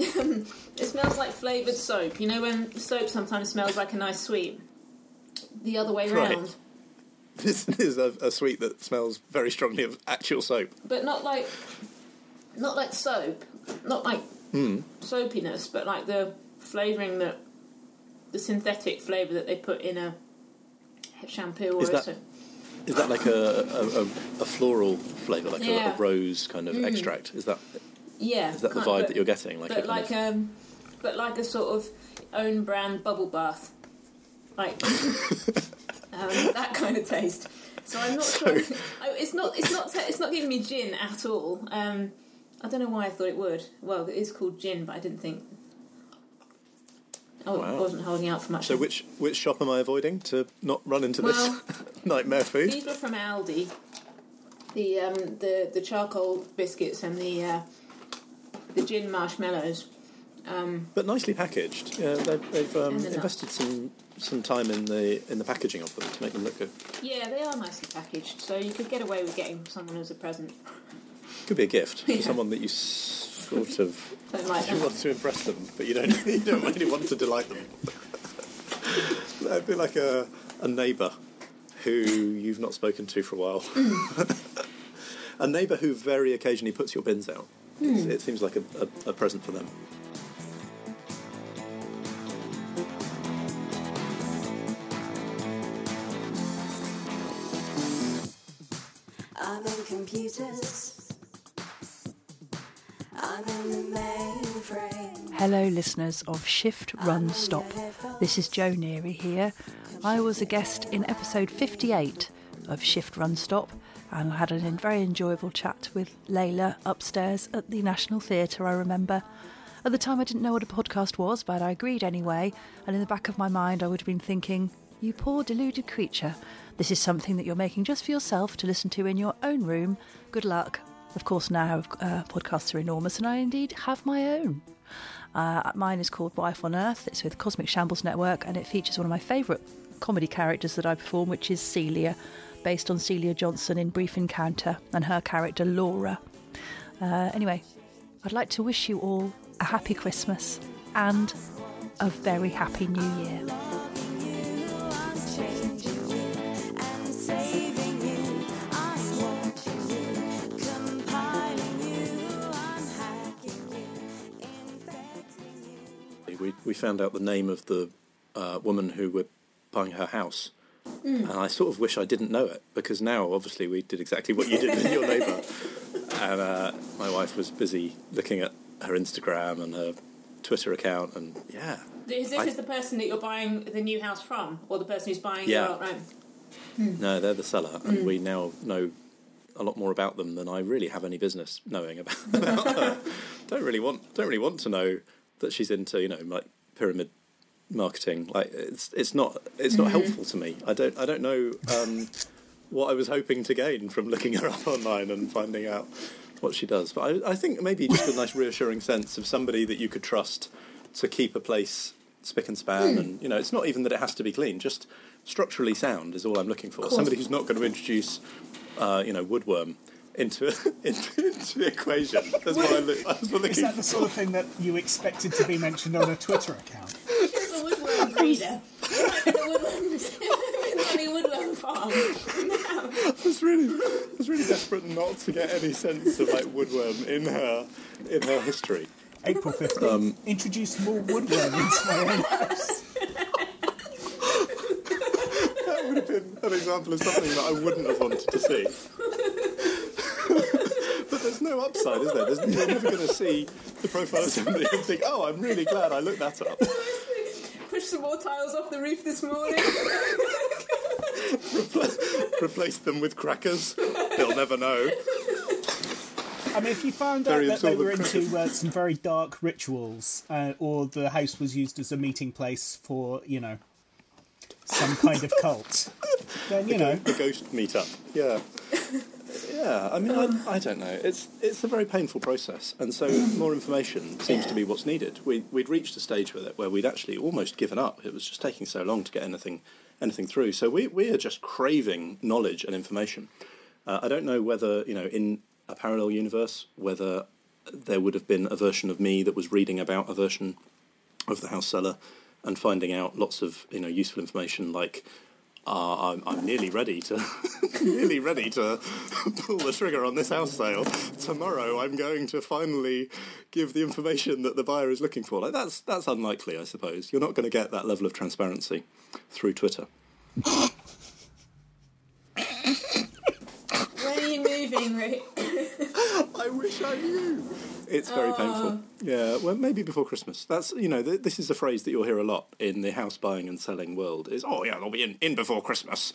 It smells like flavoured soap. You know when soap sometimes smells like a nice sweet? The other way right. round. This is a, a sweet that smells very strongly of actual soap. But not like not like soap. Not like mm. soapiness, but like the flavouring that the synthetic flavour that they put in a shampoo or is that, a soap. Is that like a, a, a, a floral flavour, like yeah. a, a rose kind of mm. extract? Is that Yeah, is that the vibe but, that you're getting? Like, but like um, but like a sort of own brand bubble bath, like um, that kind of taste. So I'm not so, sure. I, it's not. It's not. It's not giving me gin at all. Um, I don't know why I thought it would. Well, it is called gin, but I didn't think. Oh, wow. I wasn't holding out for much. So which which shop am I avoiding to not run into well, this nightmare food? These were from Aldi. The um the, the charcoal biscuits and the. Uh, The gin marshmallows, um, but nicely packaged. Yeah, they've, they've um, invested some some time in the in the packaging of them to make them look good. Yeah, they are nicely packaged, so you could get away with getting someone as a present. Could be a gift yeah. for someone that you sort of don't like. You want to impress them, but you don't you don't really want to delight them. That'd be like a a neighbour who you've not spoken to for a while. a neighbour who very occasionally puts your bins out. Mm. It seems like a, a, a present for them. I'm in computers. I'm in the mainframe. Hello, listeners of Shift Run Stop. This is Jo Neary here. I was a guest in episode fifty-eight of Shift Run Stop, and I had a very enjoyable chat with Layla upstairs at the National Theatre, I remember. At the time I didn't know what a podcast was, but I agreed anyway, and in the back of my mind I would have been thinking, you poor deluded creature, this is something that you're making just for yourself to listen to in your own room. Good luck. Of course now uh, podcasts are enormous, and I indeed have my own. Uh, mine is called Wife on Earth. It's with Cosmic Shambles Network, and it features one of my favourite comedy characters that I perform, which is Celia, based on Celia Johnson in Brief Encounter, and her character Laura. Uh, anyway, I'd like to wish you all a happy Christmas and a very happy New Year. We, we found out the name of the uh, woman who we're buying her house. Mm. And I sort of wish I didn't know it, because now, obviously, we did exactly what you did with your neighbour. And uh, my wife was busy looking at her Instagram and her Twitter account, and, yeah. Is this I, is the person that you're buying the new house from, or the person who's buying yeah. your old home? Mm. No, they're the seller, and mm. we now know a lot more about them than I really have any business knowing about, about her. Don't really want, don't really want to know that she's into, you know, like, pyramid marketing. Like, it's it's not it's not mm-hmm. helpful to me. I don't I don't know um, what I was hoping to gain from looking her up online and finding out what she does. But I, I think maybe just a nice reassuring sense of somebody that you could trust to keep a place spick and span. Mm. And, you know, it's not even that it has to be clean. Just structurally sound is all I'm looking for. Somebody who's not going to introduce, uh, you know, woodworm into into, into the equation. That's what I look, that's what I'm looking for. Is that the sort of thing that you expected to be mentioned on a Twitter account? Woodworm breeder. Woodworm farm. I was really, I was really desperate not to get any sense of like woodworm in her, in her history. April fifteenth. Um, introduce more woodworm into my own house. That would have been an example of something that I wouldn't have wanted to see. But there's no upside, is there? There's, you're never going to see the profile of somebody and think, "Oh, I'm really glad I looked that up." Some more tiles off the roof this morning. Repl- replace them with crackers. They'll never know. I mean, if you found out that they were into uh, some very dark rituals, uh, or the house was used as a meeting place for, you know, some kind of cult, then you the know go- the ghost meetup. Yeah, yeah. I mean, um, I, I don't know. It's it's a very painful process, and so more information seems to be what's needed. We we'd reached a stage with it where we'd actually almost given up. It was just taking so long to get anything anything through. So we we are just craving knowledge and information. Uh, I don't know whether, you know, in a parallel universe, whether there would have been a version of me that was reading about a version of the house seller and finding out lots of, you know, useful information like, uh, I'm, I'm nearly ready to nearly ready to pull the trigger on this house sale. Tomorrow I'm going to finally give the information that the buyer is looking for. Like, that's that's unlikely, I suppose. You're not going to get that level of transparency through Twitter. Where are you moving, Rick? I wish I knew. It's very oh. painful. Yeah, well, maybe before Christmas. That's, you know, th- this is a phrase that you'll hear a lot in the house buying and selling world. Is, oh, yeah, they'll be in, in before Christmas.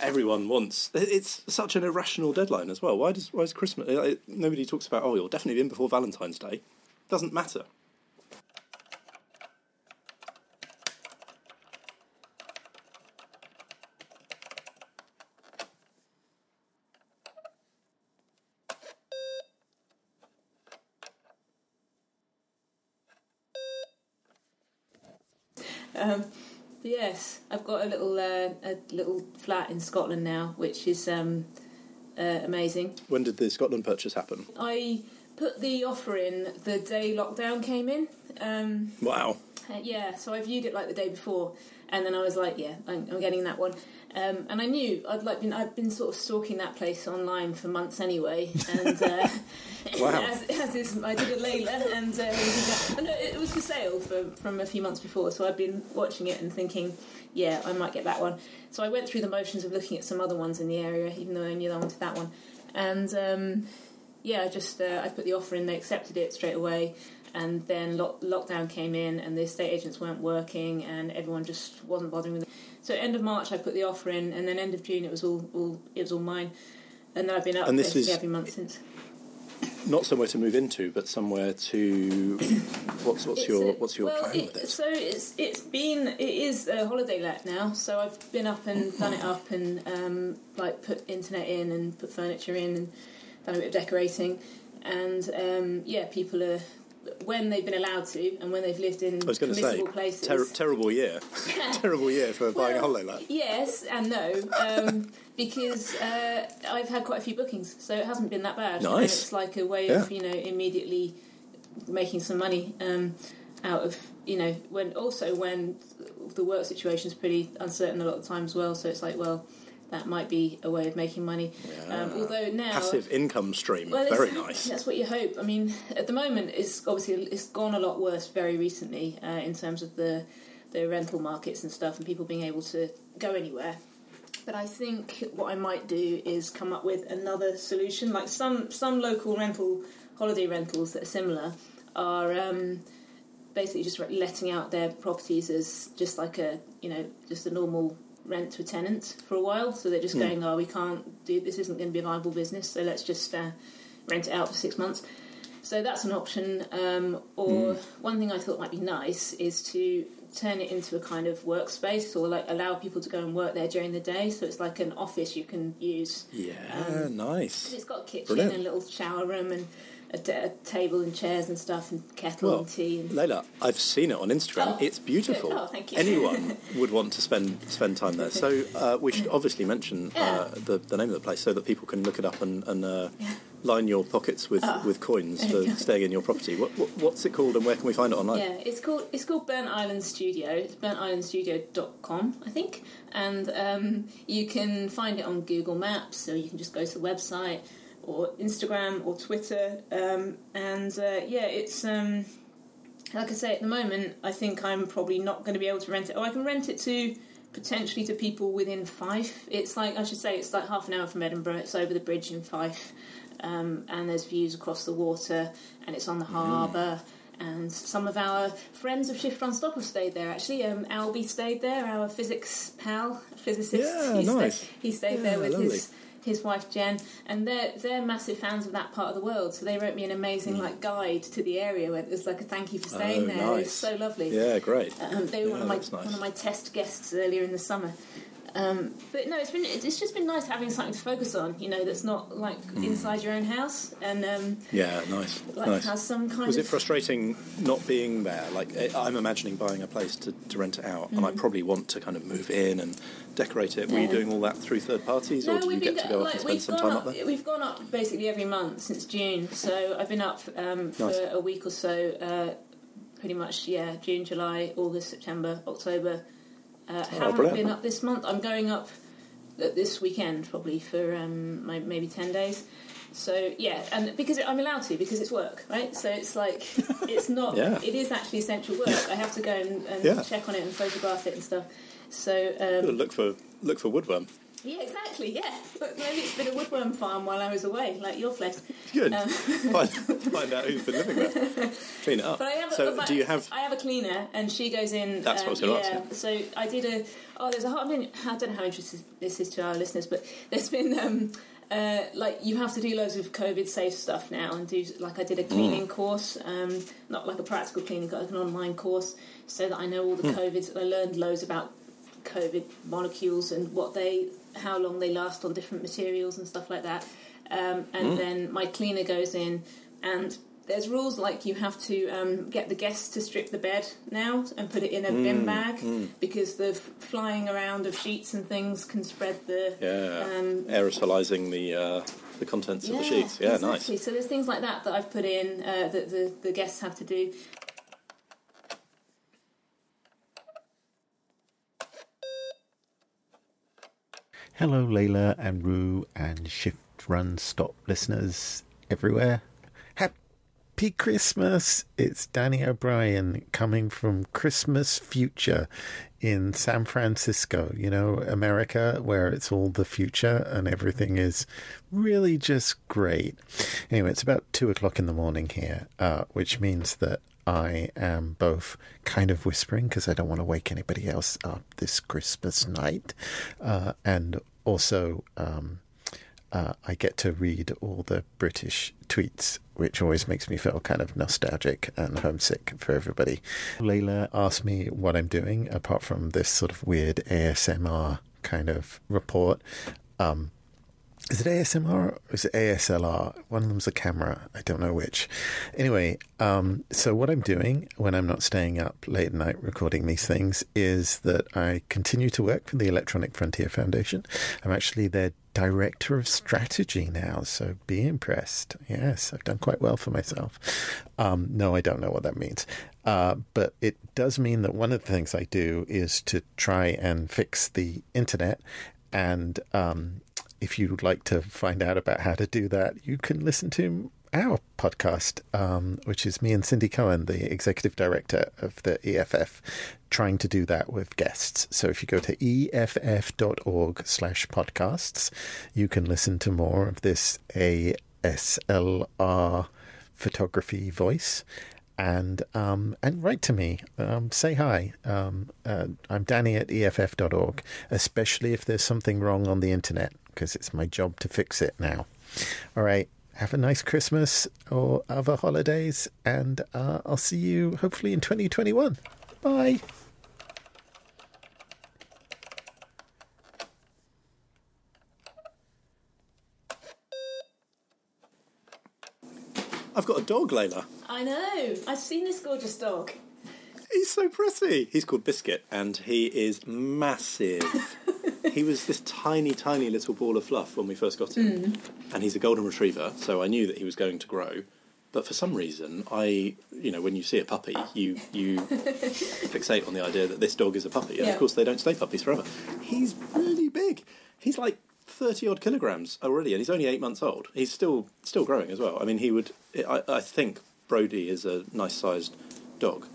Everyone wants. It's such an irrational deadline as well. Why does why is Christmas... Like, nobody talks about, oh, you'll definitely be in before Valentine's Day. Doesn't matter. Um, yes, I've got a little uh, a little flat in Scotland now, which is um, uh, amazing. When did the Scotland purchase happen? I put the offer in the day lockdown came in. Um, wow. Uh, yeah, so I viewed it like the day before, and then I was like, yeah, I'm, I'm getting that one. Um, and I knew I'd like been I've been sort of stalking that place online for months anyway. And uh, wow. as, as is, I did a Layla, and uh, no, it was for sale for, from a few months before. So I'd been watching it and thinking, yeah, I might get that one. So I went through the motions of looking at some other ones in the area, even though I knew I wanted that one. And um, yeah, I just uh, I put the offer in. They accepted it straight away. And then lo- lockdown came in, and the estate agents weren't working, and everyone just wasn't bothering with it. So end of March, I put the offer in, and then end of June, it was all, all it was all mine. And then I've been up and this is every month since. Not somewhere to move into, but somewhere to. What's what's your a, what's your well, plan it, with this? So it's it's been it is a holiday let now. So I've been up and done it up, and um, like put internet in, and put furniture in, and done a bit of decorating, and um, yeah, people are. When they've been allowed to, and when they've lived in I was going to say, places. Ter- terrible year, terrible year for well, buying a holiday. Yes and no, um, because uh, I've had quite a few bookings, so it hasn't been that bad. Nice, and it's like a way yeah. of you know immediately making some money um, out of you know when also when the work situation is pretty uncertain a lot of the time as well. So it's like well. That might be a way of making money. Yeah. Um, although now passive income stream, well, very nice. That's what you hope. I mean, at the moment, it's obviously it's gone a lot worse very recently uh, in terms of the the rental markets and stuff, and people being able to go anywhere. But I think what I might do is come up with another solution. Like some some local rental holiday rentals that are similar are. Um, basically just letting out their properties as just like a you know just a normal. Rent to a tenant for a while, so they're just mm. going, oh, we can't do this, isn't going to be a viable business, so let's just uh, rent it out for six months. So that's an option. Um, or mm. one thing I thought might be nice is to turn it into a kind of workspace or like allow people to go and work there during the day, so it's like an office you can use. Yeah, um, nice. It's got a kitchen Brilliant. And a little shower room and A, t- a table and chairs and stuff and kettle well, and tea. And... Layla, I've seen it on Instagram. Oh, it's beautiful. Good. Oh, thank you. Anyone would want to spend spend time there. So uh, we should obviously mention yeah. uh, the, the name of the place so that people can look it up and, and uh, yeah. line your pockets with, oh. with coins for staying in your property. What, what What's it called and where can we find it online? Yeah, it's called it's called Burnt Island Studio. It's burnt island studio dot com, I think. And um, you can find it on Google Maps, so you can just go to the website or Instagram or Twitter, um, and uh, yeah, it's um, like I say, at the moment, I think I'm probably not going to be able to rent it. Oh, I can rent it to potentially to people within Fife. It's like I should say, it's like half an hour from Edinburgh. It's over the bridge in Fife, um, and there's views across the water, and it's on the mm-hmm. harbour. And some of our friends of Shift Run Stop have stayed there, actually. Um, Aldi stayed there, our physics pal, physicist. Yeah, he nice. Stayed, he stayed yeah, there with lovely. his. his wife Jen, and they're they're massive fans of that part of the world, so they wrote me an amazing mm. like guide to the area where it was like a thank you for staying oh, there nice. It was so lovely. Yeah, great. Um, they were yeah, one of my nice. one of my test guests earlier in the summer, um, but no, it's been it's just been nice having something to focus on, you know, that's not like mm. inside your own house. And um, yeah, nice, like nice. Has some kind was of... it frustrating not being there? Like I'm imagining buying a place to, to rent it out mm. and I probably want to kind of move in and decorate it. Were yeah. you doing all that through third parties, no, or did you get to go up like, and spend some time up, up there? We've gone up basically every month since June, so I've been up um, for nice. a week or so, uh, pretty much, yeah, June, July, August, September, October. Uh, oh, haven't brilliant. been up this month. I'm going up this weekend probably for um, my, maybe ten days. So, yeah, and because I'm allowed to, because it's work, right? So it's like, it's not, yeah. it is actually essential work. I have to go and, and yeah. check on it and photograph it and stuff. So um, look for look for woodworm. Yeah, exactly. Yeah, but maybe it's been a woodworm farm while I was away, like your place. Good. Um, find, find out who's been living there. Clean it up. But I have a, so but do you have? I have a cleaner, and she goes in. That's um, what I was going to yeah, ask. You. So I did a. Oh, there's a whole. I, mean, I don't know how interesting this is to our listeners, but there's been. Um, Uh, like you have to do loads of COVID safe stuff now, and do like I did a cleaning mm. course, um, not like a practical cleaning, like an online course, so that I know all the mm. COVIDs. I learned loads about COVID molecules and what they, how long they last on different materials and stuff like that. Um, and mm. then my cleaner goes in, and there's rules like you have to um, get the guests to strip the bed now and put it in a mm. bin bag mm. because the f- flying around of sheets and things can spread the... Yeah, um, aerosolising the uh, the contents yeah, of the sheets. Yeah, exactly. Nice. So there's things like that that I've put in uh, that the, the guests have to do. Hello, Layla and Roo and Shift Run Stop listeners everywhere. Happy Christmas! It's Danny O'Brien coming from Christmas Future in San Francisco, you know, America, where it's all the future and everything is really just great. Anyway, it's about two o'clock in the morning here, uh, which means that I am both kind of whispering because I don't want to wake anybody else up this Christmas night, uh, and also um, uh, I get to read all the British tweets, which always makes me feel kind of nostalgic and homesick for everybody. Layla asked me what I'm doing, apart from this sort of weird A S M R kind of report. Um, is it A S M R or is it A S L R? One of them's a camera. I don't know which. Anyway, um, so what I'm doing when I'm not staying up late at night recording these things is that I continue to work for the Electronic Frontier Foundation. I'm actually their Director of Strategy now, so be impressed. Yes, I've done quite well for myself. Um, no, I don't know what that means. Uh, but it does mean that one of the things I do is to try and fix the internet. And um, if you'd like to find out about how to do that, you can listen to our podcast, um, which is me and Cindy Cohen, the executive director of the E F F, trying to do that with guests. So if you go to eff dot org slash podcasts, you can listen to more of this A S L R photography voice. And um, and write to me. Um, say hi. Um, uh, I'm Danny at eff dot org, especially if there's something wrong on the internet, because it's my job to fix it now. All right. Have a nice Christmas or other holidays, and uh, I'll see you hopefully in twenty twenty-one. Bye. I've got a dog, Layla. I know. I've seen this gorgeous dog. He's so pretty. He's called Biscuit, and he is massive. He was this tiny, tiny little ball of fluff when we first got him. Mm. And he's a golden retriever, so I knew that he was going to grow. But for some reason, I, you know, when you see a puppy, oh. you you fixate on the idea that this dog is a puppy. And yeah. Of course, they don't stay puppies forever. He's really big. He's like thirty-odd kilograms already, and he's only eight months old. He's still still growing as well. I mean, he would... I, I think Brody is a nice-sized dog.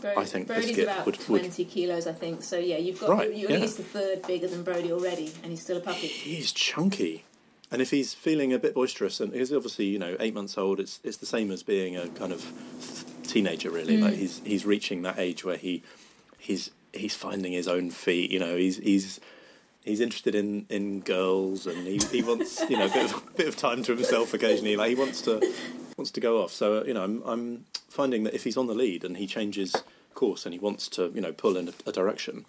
Brody, I think Brody's Biscuit about would, twenty would... kilos, I think. So yeah, you've got right, you're yeah. at least a third bigger than Brody already, and he's still a puppy. He's chunky, and if he's feeling a bit boisterous, and he's obviously you know eight months old, it's it's the same as being a kind of teenager, really. Mm. Like he's he's reaching that age where he he's he's finding his own feet. You know, he's he's. He's interested in, in girls, and he, he wants you know a bit, of, bit of time to himself occasionally. Like he wants to wants to go off. So uh, you know I'm I'm finding that if he's on the lead and he changes course and he wants to you know pull in a, a direction,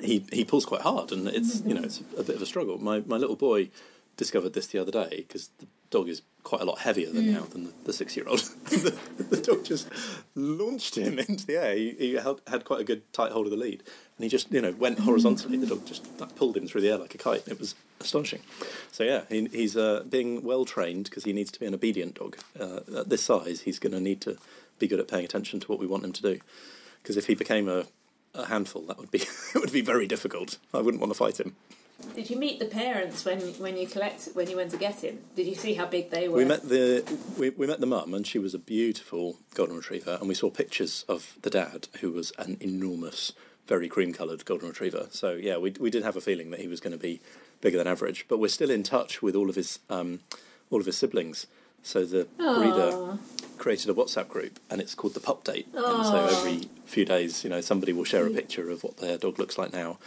he he pulls quite hard, and it's you know it's a, a bit of a struggle. My my little boy discovered this the other day because the dog is quite a lot heavier than mm. now than the, the six year old. the, the dog just launched him into the air. He, he had quite a good tight hold of the lead. And he just, you know, went horizontally. The dog just like, pulled him through the air like a kite. It was astonishing. So, yeah, he, he's uh, being well-trained because he needs to be an obedient dog. Uh, at this size, he's going to need to be good at paying attention to what we want him to do. Because if he became a, a handful, that would be it would be very difficult. I wouldn't want to fight him. Did you meet the parents when, when you collect when you went to get him? Did you see how big they were? We met the we, we met the mum, and she was a beautiful golden retriever. And we saw pictures of the dad, who was an enormous... very cream-coloured golden retriever. So, yeah, we we did have a feeling that he was going to be bigger than average. But we're still in touch with all of his um, all of his siblings. So the Aww. breeder created a WhatsApp group, and it's called the Pup Date. Aww. And so every few days, you know, somebody will share a picture of what their dog looks like now.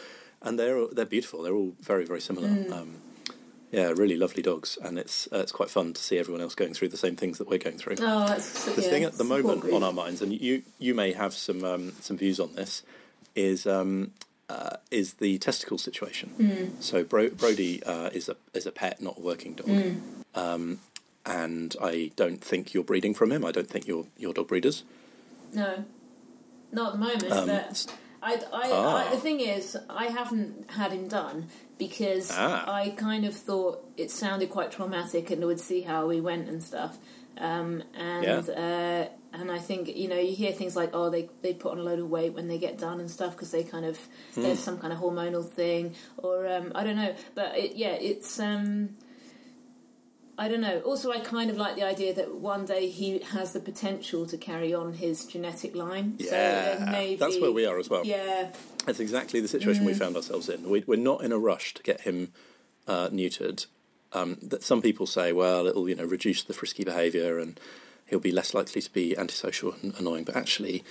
And they're they're beautiful. They're all very, very similar. Mm. Um, yeah, really lovely dogs. And it's uh, it's quite fun to see everyone else going through the same things that we're going through. Oh, that's so, the yeah, thing at the moment group. on our minds, and you, you may have some um, some views on this, is um, uh, is the testicle situation. Mm. So Bro- Brody uh, is a is a pet, not a working dog. Mm. Um, and I don't think you're breeding from him. I don't think you're, you're dog breeders. No. Not at the moment. Um, but I, I, ah. I, the thing is, I haven't had him done because ah. I kind of thought it sounded quite traumatic and would see how we went and stuff. Um, and yeah. uh, and I think, you know, you hear things like, oh, they, they put on a load of weight when they get done and stuff because they kind of, mm. there's some kind of hormonal thing, or um, I don't know. But, it, yeah, it's... Um, I don't know. Also, I kind of like the idea that one day he has the potential to carry on his genetic line. Yeah, so maybe, that's where we are as well. Yeah. That's exactly the situation mm. we found ourselves in. We, we're not in a rush to get him uh, neutered. Um, that some people say, well, it'll, you know, reduce the frisky behaviour and he'll be less likely to be antisocial and annoying. But actually,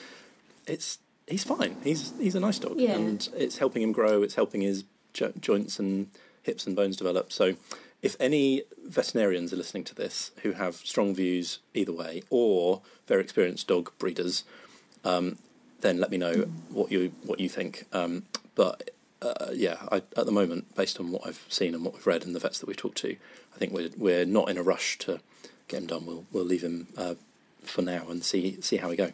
it's he's fine. He's he's a nice dog. Yeah. And it's helping him grow. It's helping his jo- joints and hips and bones develop. So... if any veterinarians are listening to this who have strong views either way, or very experienced dog breeders, um, then let me know mm. what you what you think. Um, but uh, yeah, I, at the moment, based on what I've seen and what we've read and the vets that we talked to, I think we're we're not in a rush to get him done. We'll we'll leave him uh, for now and see see how we go.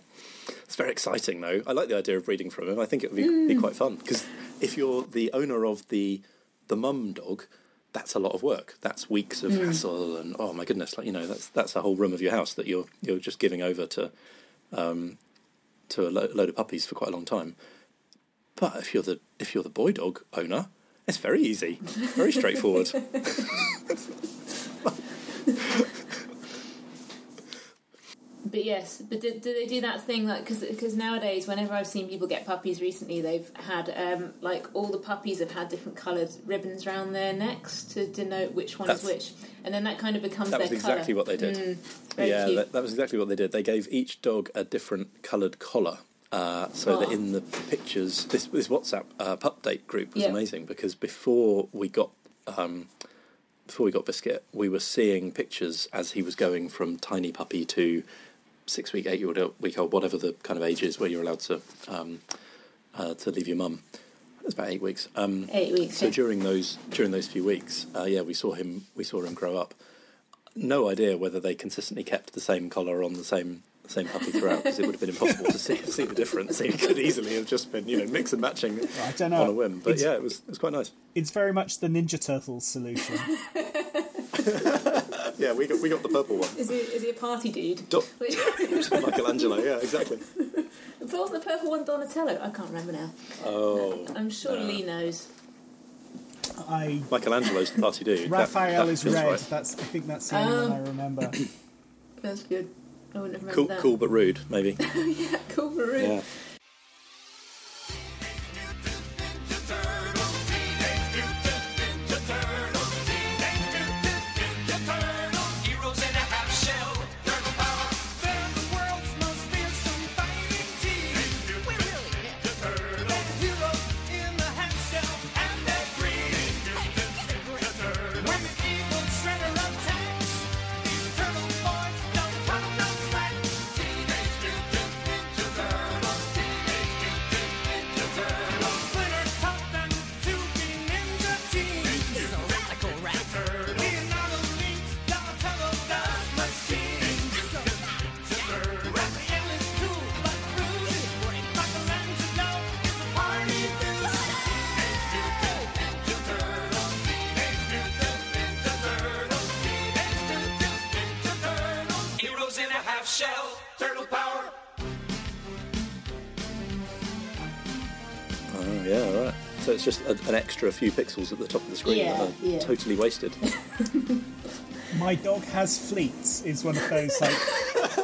It's very exciting though. I like the idea of breeding from him. I think it would be, mm. be quite fun, because if you're the owner of the the mum dog, that's a lot of work. That's weeks of mm. hassle, and oh my goodness, like, you know, that's that's a whole room of your house that you're you're just giving over to um, to a lo- load of puppies for quite a long time. But if you're the if you're the boy dog owner, it's very easy, very straightforward. But yes, but do, do they do that thing, like, because nowadays, whenever I've seen people get puppies recently, they've had, um, like, all the puppies have had different coloured ribbons round their necks to denote which one That's, is which. And then that kind of becomes their colour. That was exactly what they did. Mm, very yeah, cute. That, that was exactly what they did. They gave each dog a different coloured collar. Uh, so oh. that in the pictures, this, this WhatsApp uh, update group was yep. amazing, because before we got... Um, before we got Biscuit, we were seeing pictures as he was going from tiny puppy to six week, eight year old, week old, whatever the kind of age is where you're allowed to um, uh, to leave your mum. That's about eight weeks. Um, eight weeks. So yeah. during those during those few weeks, uh, yeah, we saw him we saw him grow up. No idea whether they consistently kept the same collar on the same the same puppy throughout, because it would have been impossible to see see the difference. It could easily have just been, you know, mix and matching I don't know. on a whim. But it's, yeah, it was it was quite nice. It's very much the Ninja Turtles solution. Yeah, we got we got the purple one. Is he is he a party dude? Do- Michelangelo, yeah, exactly. But wasn't the purple one Donatello? I can't remember now. Oh, no, I'm sure uh, Lee knows. I Michelangelo's the party dude. Raphael that, that is red. Right. That's I think that's the only um, one I remember. That's good. I wouldn't have remembered cool, that. Cool but rude, maybe. Yeah, cool but rude. Yeah. It's just a, an extra few pixels at the top of the screen yeah, that are yeah. totally wasted. My dog has fleets is one of those like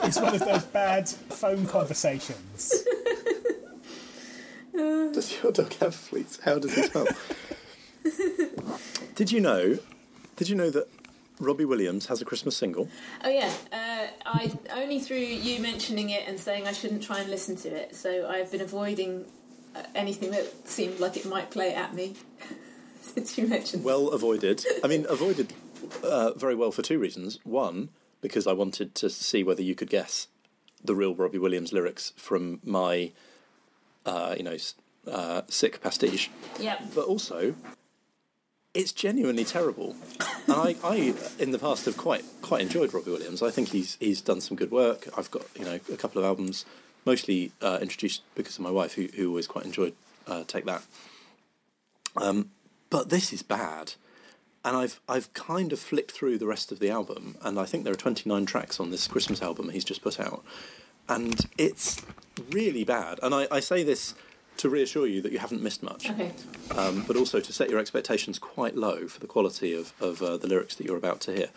it's one of those bad phone conversations. Does your dog have fleets? How does he smell? Did you know? Did you know that Robbie Williams has a Christmas single? Oh yeah, uh, I only through you mentioning it and saying I shouldn't try and listen to it. So I've been avoiding anything that seemed like it might play at me since you mentioned. Well avoided. I mean, avoided uh, very well for two reasons. One, because I wanted to see whether you could guess the real Robbie Williams lyrics from my, uh, you know, uh, sick pastiche. Yeah. But also, it's genuinely terrible. And I, I, in the past, have quite quite enjoyed Robbie Williams. I think he's he's done some good work. I've got, you know, a couple of albums... mostly uh, introduced because of my wife, who who always quite enjoyed uh, Take That. Um, but this is bad. And I've I've kind of flipped through the rest of the album, and I think there are twenty-nine tracks on this Christmas album he's just put out, and it's really bad. And I, I say this to reassure you that you haven't missed much, okay. um, but also to set your expectations quite low for the quality of, of uh, the lyrics that you're about to hear.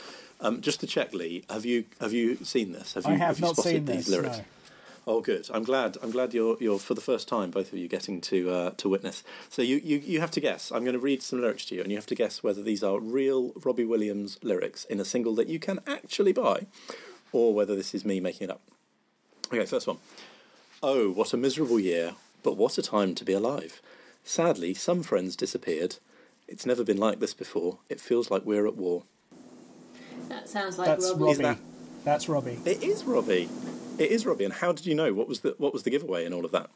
Um, just to check, Lee, have you have you seen this? Have you, I have, have not you spotted seen these this, lyrics? No. Oh, good. I'm glad. I'm glad you're you're for the first time, both of you, getting to uh, to witness. So you, you you have to guess. I'm going to read some lyrics to you, and you have to guess whether these are real Robbie Williams lyrics in a single that you can actually buy, or whether this is me making it up. Okay, first one. Oh, what a miserable year! But what a time to be alive. Sadly, some friends disappeared. It's never been like this before. It feels like we're at war. That sounds like That's Robbie. Robbie. Is that... That's Robbie. It is Robbie. It is Robbie, and how did you know? What was the what was the giveaway in all of that?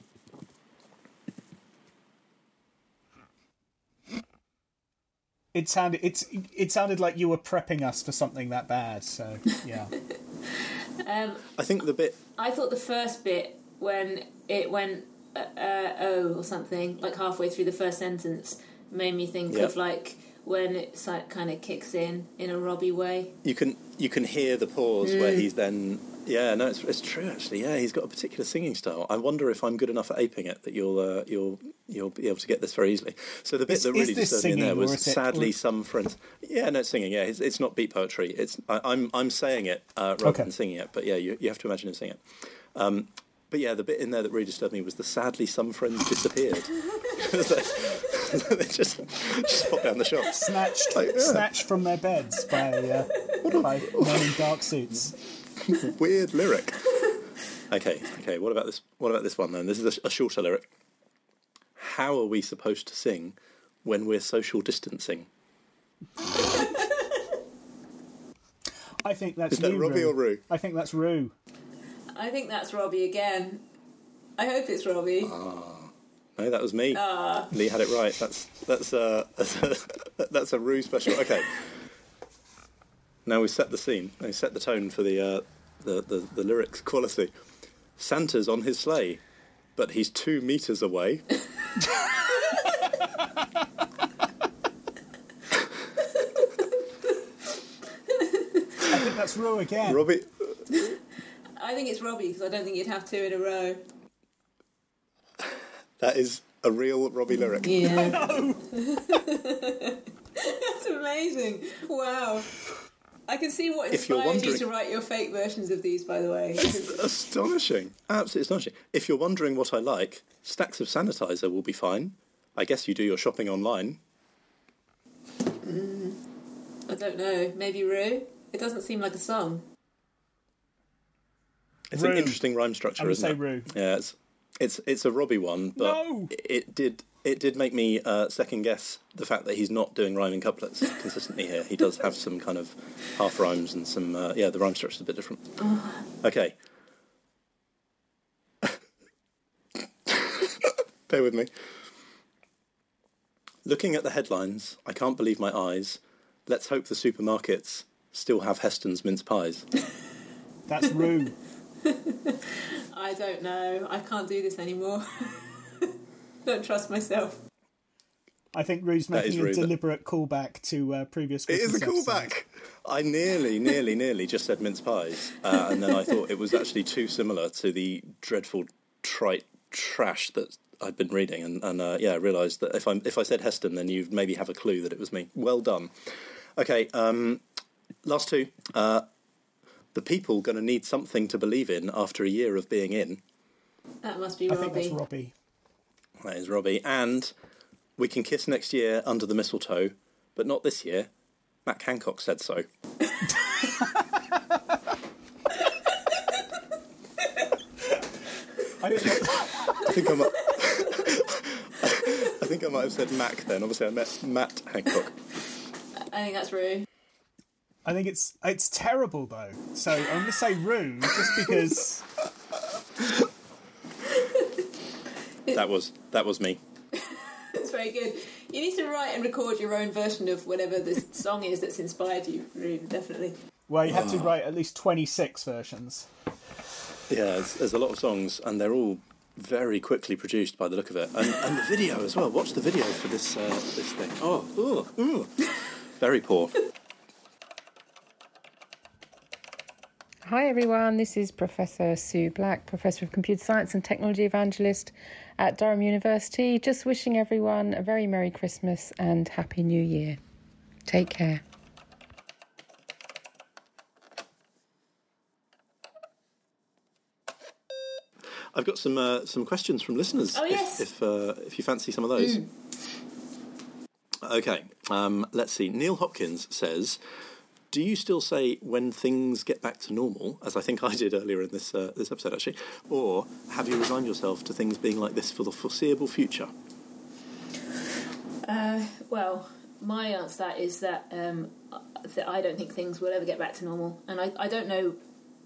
It sounded it's it sounded like you were prepping us for something that bad. So yeah, um, I think the bit I thought the first bit when it went uh, uh, oh or something like halfway through the first sentence made me think yep. of like. When it like, kind of kicks in in a Robbie way, you can you can hear the pause mm. where he's then yeah no it's it's true actually yeah he's got a particular singing style. I wonder if I'm good enough at aping it that you'll uh, you'll you'll be able to get this very easily. So the bit is, that really disturbed me in there was sadly it? some friends yeah no it's singing yeah it's, it's not beat poetry it's I, I'm I'm saying it uh, rather okay. than singing it but yeah you you have to imagine him singing it. Um, But yeah, the bit in there that really disturbed me was the sadly some friends disappeared. They just, just popped down the shop. Snatched, like, yeah. snatched from their beds by, uh, what a, by men in dark suits. Weird lyric. Okay, okay, what about this What about this one then? This is a, a shorter lyric. How are we supposed to sing when we're social distancing? I think that's Is that Robbie Roo. or Roo? I think that's Roo. I think that's Robbie again. I hope it's Robbie. Oh, no, that was me. Oh. Lee had it right. That's that's a that's a, that's a Roo special. Okay. Now we set the scene. We set the tone for the, uh, the the the lyrics quality. Santa's on his sleigh, but he's two meters away. I think that's Roo again. Robbie. I think it's Robbie because I don't think you'd have two in a row. That is a real Robbie lyric. Yeah. I know. That's amazing. Wow. I can see what inspired you to write your fake versions of these, by the way. It's astonishing. Absolutely astonishing. If you're wondering what I like, stacks of sanitizer will be fine. I guess you do your shopping online. Mm, I don't know. Maybe Roo? It doesn't seem like a song. It's Roo. An interesting rhyme structure, isn't it? I would say Roo. Yeah, it's, it's it's a Robbie one, but no! it did it did make me uh, second guess the fact that he's not doing rhyming couplets consistently here. He does have some kind of half rhymes and some uh, yeah. The rhyme structure is a bit different. Oh. Okay, bear with me. Looking at the headlines, I can't believe my eyes. Let's hope the supermarkets still have Heston's mince pies. That's Roo. I don't know. I can't do this anymore. Don't trust myself. I think Roo's making a rude, deliberate callback to uh, previous Christmas. It is a callback. I nearly, nearly, nearly just said mince pies. Uh, and then I thought it was actually too similar to the dreadful trite trash that I've been reading. And, and uh, yeah, I realised that if, I'm, if I said Heston, then you'd maybe have a clue that it was me. Well done. Okay, um, last two. Uh, The people going to need something to believe in after a year of being in. That must be Robbie. I think that's Robbie. That is Robbie. And we can kiss next year under the mistletoe, but not this year. Mac Hancock said so. I didn't know. I think I'm. Up. I think I might have said Mac then. Obviously, I met Matt Hancock. I think that's Roo. I think it's it's terrible though, so I'm going to say Roo just because. that was that was me. That's very good. You need to write and record your own version of whatever this song is that's inspired you, Roo. Definitely. Well, you have to write at least twenty-six versions. Yeah, there's, there's a lot of songs, and they're all very quickly produced by the look of it, and, and the video as well. Watch the video for this uh, this thing. Oh, ooh, ooh. Very poor. Hi everyone, this is Professor Sue Black, Professor of Computer Science and Technology Evangelist at Durham University. Just wishing everyone a very Merry Christmas and Happy New Year. Take care. I've got some uh, some questions from listeners, oh, yes. if if, uh, if you fancy some of those. Mm. Okay, um, let's see. Neil Hopkins says... Do you still say when things get back to normal, as I think I did earlier in this uh, this episode, actually, or have you resigned yourself to things being like this for the foreseeable future? Uh, well, my answer to that is that, um, that I don't think things will ever get back to normal. And I, I don't know...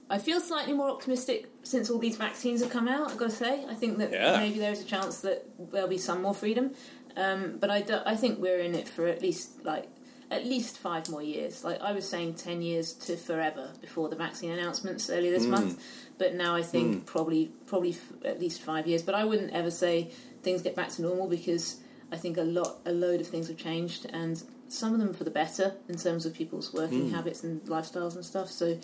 I feel slightly more optimistic since all these vaccines have come out, I've got to say. I think that yeah. maybe there is a chance that there'll be some more freedom. Um, but I, do, I think we're in it for at least, like... at least five more years. Like I was saying, ten years to forever before the vaccine announcements earlier this mm. month. But now I think mm. probably probably f- at least five years. But I wouldn't ever say things get back to normal because I think a lot, a load of things have changed, and some of them for the better in terms of people's working mm. habits and lifestyles and stuff. So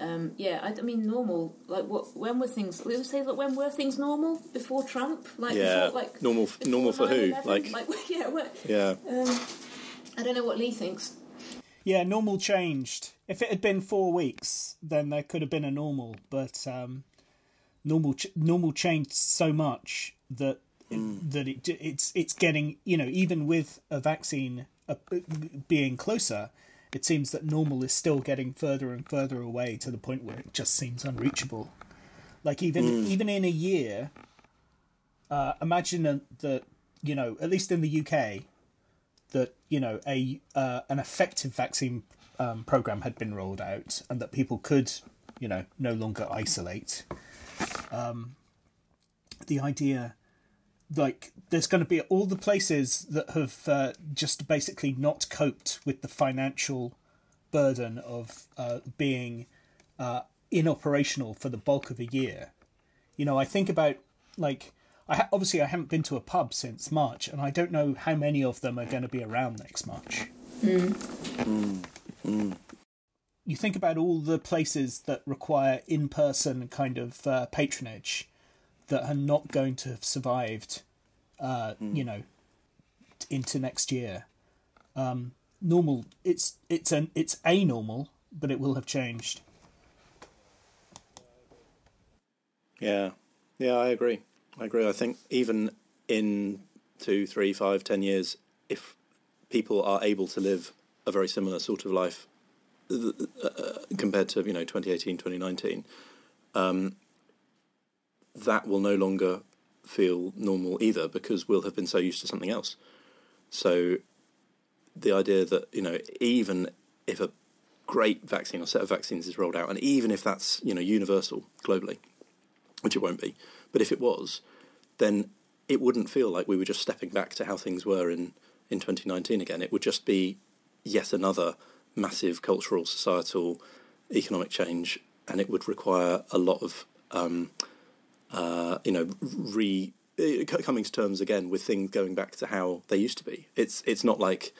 um, yeah, I, I mean, normal. Like what? When were things? We would say that when were things normal before Trump? Like yeah, before, like normal, f- normal for who? Like, like yeah, what, yeah. Um, I don't know what Lee thinks. Yeah, normal changed. If it had been four weeks, then there could have been a normal. But um, normal, ch- normal changed so much that mm. it, that it it's it's getting, you know, even with a vaccine uh, being closer, it seems that normal is still getting further and further away to the point where it just seems unreachable. Like even mm. even in a year, uh, imagine that, you know, at least in the U K. That, you know, a uh, an effective vaccine um, program had been rolled out and that people could, you know, no longer isolate. Um, the idea, like, there's going to be all the places that have uh, just basically not coped with the financial burden of uh, being uh, inoperational for the bulk of a year. You know, I think about, like... I ha- obviously, I haven't been to a pub since March, and I don't know how many of them are going to be around next March. Mm. Mm. Mm. You think about all the places that require in-person kind of uh, patronage that are not going to have survived, uh, mm. you know, into next year. Um, normal, it's it's an it's a normal, but it will have changed. Yeah, yeah, I agree. I agree. I think even in two, three, five, ten years, if people are able to live a very similar sort of life uh, compared to, you know, twenty eighteen, twenty nineteen, um, that will no longer feel normal either because we'll have been so used to something else. So the idea that, you know, even if a great vaccine or set of vaccines is rolled out, and even if that's, you know, universal globally, which it won't be, but if it was, then it wouldn't feel like we were just stepping back to how things were in, in twenty nineteen again. It would just be yet another massive cultural, societal, economic change, and it would require a lot of, um, uh, you know, re coming to terms again with things going back to how they used to be. It's it's not like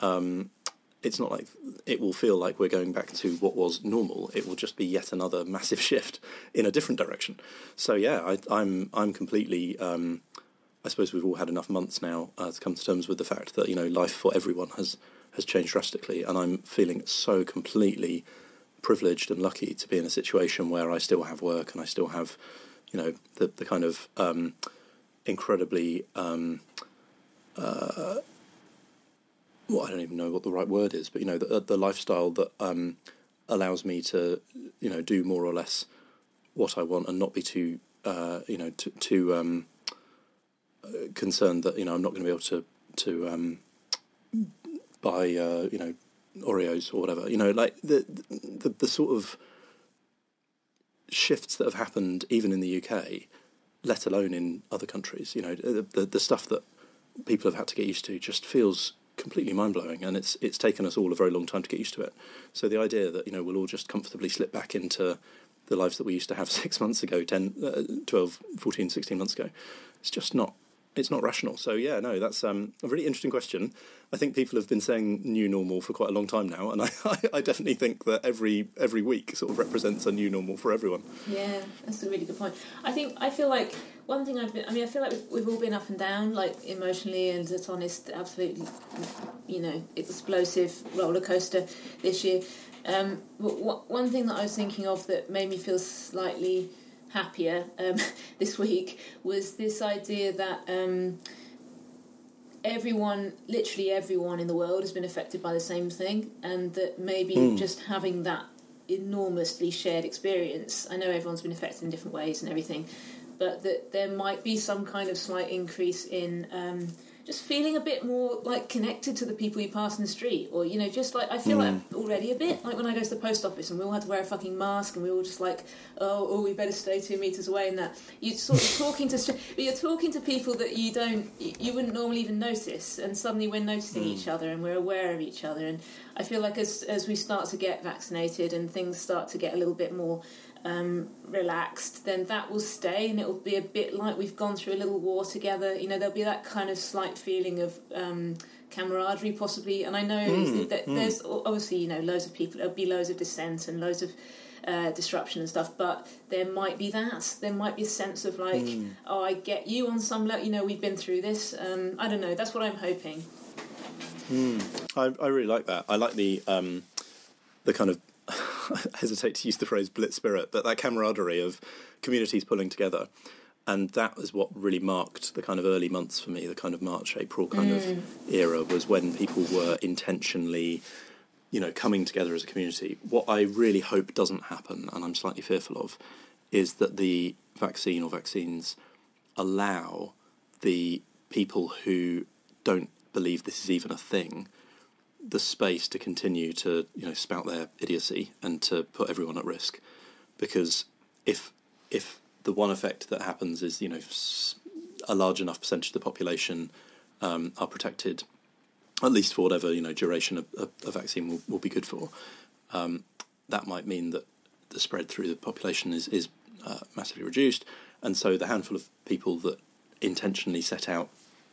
um, it's not like it will feel like we're going back to what was normal. It will just be yet another massive shift in a different direction. So yeah, I, I'm I'm completely. Um, I suppose we've all had enough months now uh, to come to terms with the fact that, you know, life for everyone has has changed drastically, and I'm feeling so completely privileged and lucky to be in a situation where I still have work and I still have, you know, the the kind of um, incredibly. Um, uh, Well, I don't even know what the right word is, but, you know, the, the lifestyle that um, allows me to, you know, do more or less what I want and not be too, uh, you know, too, too um, concerned that, you know, I'm not going to be able to to um, buy, uh, you know, Oreos or whatever. You know, like the, the the sort of shifts that have happened even in the U K, let alone in other countries. You know, the the stuff that people have had to get used to just feels completely mind-blowing, and it's it's taken us all a very long time to get used to it. So the idea that, you know, we'll all just comfortably slip back into the lives that we used to have six months ago, ten, uh, twelve, fourteen, sixteen months ago, it's just not It's not rational. So, yeah, no, that's um, a really interesting question. I think people have been saying new normal for quite a long time now, and I, I definitely think that every every week sort of represents a new normal for everyone. Yeah, that's a really good point. I think, I feel like one thing I've been... I mean, I feel like we've, we've all been up and down, like, emotionally, and it's honest, absolutely, you know, explosive roller coaster this year. Um, but what, one thing that I was thinking of that made me feel slightly... happier um, this week was this idea that um, everyone, literally everyone in the world has been affected by the same thing, and that maybe mm. just having that enormously shared experience, I know everyone's been affected in different ways and everything, but that there might be some kind of slight increase in um, just feeling a bit more like connected to the people you pass in the street, or, you know, just like, I feel mm. like I'm already a bit like when I go to the post office and we all had to wear a fucking mask and we were all just like, oh, oh we better stay two metres away and that. You're sort of talking to, but you're talking to people that you don't, you wouldn't normally even notice, and suddenly we're noticing mm. each other and we're aware of each other. And I feel like as as we start to get vaccinated and things start to get a little bit more Um, relaxed, then that will stay, and it will be a bit like we've gone through a little war together. You know, there'll be that kind of slight feeling of um, camaraderie, possibly. And I know mm, that mm. there's obviously, you know, loads of people. There'll be loads of dissent and loads of uh, disruption and stuff. But there might be that. There might be a sense of like, mm. oh, I get you on some level. You know, we've been through this. Um, I don't know. That's what I'm hoping. Mm. I I really like that. I like the um, the kind of. I hesitate to use the phrase "blitz spirit," but that camaraderie of communities pulling together, and that was what really marked the kind of early months for me. The kind of March, April kind mm. of era was when people were intentionally, you know, coming together as a community. What I really hope doesn't happen, and I'm slightly fearful of, is that the vaccine or vaccines allow the people who don't believe this is even a thing the space to continue to, you know, spout their idiocy and to put everyone at risk. Because if if the one effect that happens is, you know, a large enough percentage of the population um, are protected, at least for whatever, you know, duration a, a vaccine will, will be good for, um, that might mean that the spread through the population is, is uh, massively reduced. And so the handful of people that intentionally set out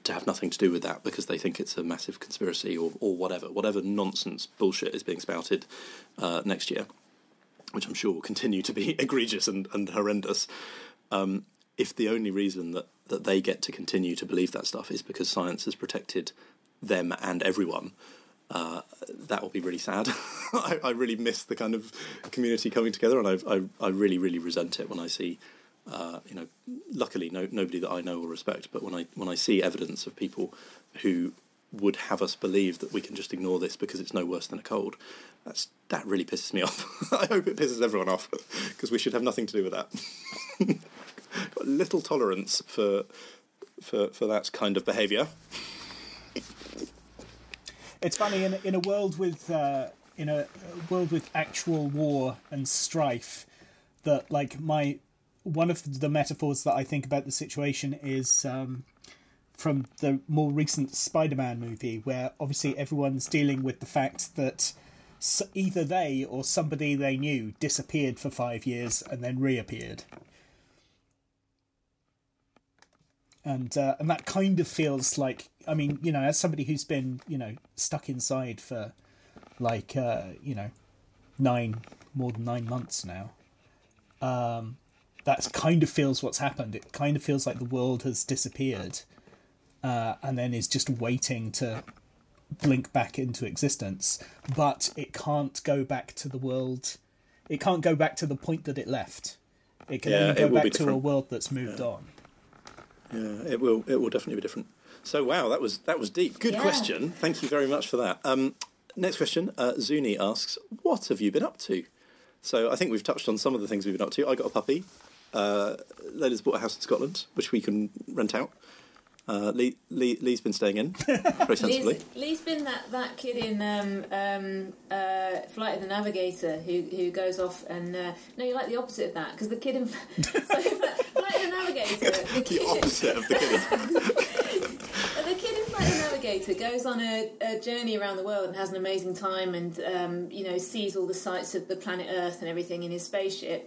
to have nothing to do with that because they think it's a massive conspiracy or, or whatever, whatever nonsense bullshit is being spouted uh, next year, which I'm sure will continue to be egregious and, and horrendous, um, if the only reason that, that they get to continue to believe that stuff is because science has protected them and everyone, uh, that will be really sad. I, I really miss the kind of community coming together, and I, I, I really, really resent it when I see... Uh, you know, luckily no, nobody that I know or respect, but when I when I see evidence of people who would have us believe that we can just ignore this because it's no worse than a cold, that's that really pisses me off. I hope it pisses everyone off, because we should have nothing to do with that. Got little tolerance for for for that kind of behaviour. It's funny, in in a world with uh, in a world with actual war and strife, that like my. One of the metaphors that I think about the situation is um, from the more recent Spider-Man movie, where obviously everyone's dealing with the fact that either they or somebody they knew disappeared for five years and then reappeared. And uh, and that kind of feels like, I mean, you know, as somebody who's been, you know, stuck inside for like, uh, you know, nine, more than nine months now, um... that kind of feels what's happened. It kind of feels like the world has disappeared uh, and then is just waiting to blink back into existence. But it can't go back to the world. It can't go back to the point that it left. It can yeah, only go back to a world that's moved yeah. on. Yeah, it will It will definitely be different. So, wow, that was that was deep. Good yeah. question. Thank you very much for that. Um, next question. Uh, Zuni asks, what have you been up to? So I think we've touched on some of the things we've been up to. I got a puppy. Uh, Leila's bought a house in Scotland, which we can rent out. Uh, Lee, Lee, Lee's been staying in, very sensibly. Lee's, Lee's been that, that kid in um, um, uh, Flight of the Navigator who who goes off and... Uh, no, you're like the opposite of that, because the kid in... so, Flight of the Navigator... The, kid, the opposite of the kid in... The kid in Flight of the Navigator goes on a, a journey around the world and has an amazing time and, um, you know, sees all the sights of the planet Earth and everything in his spaceship.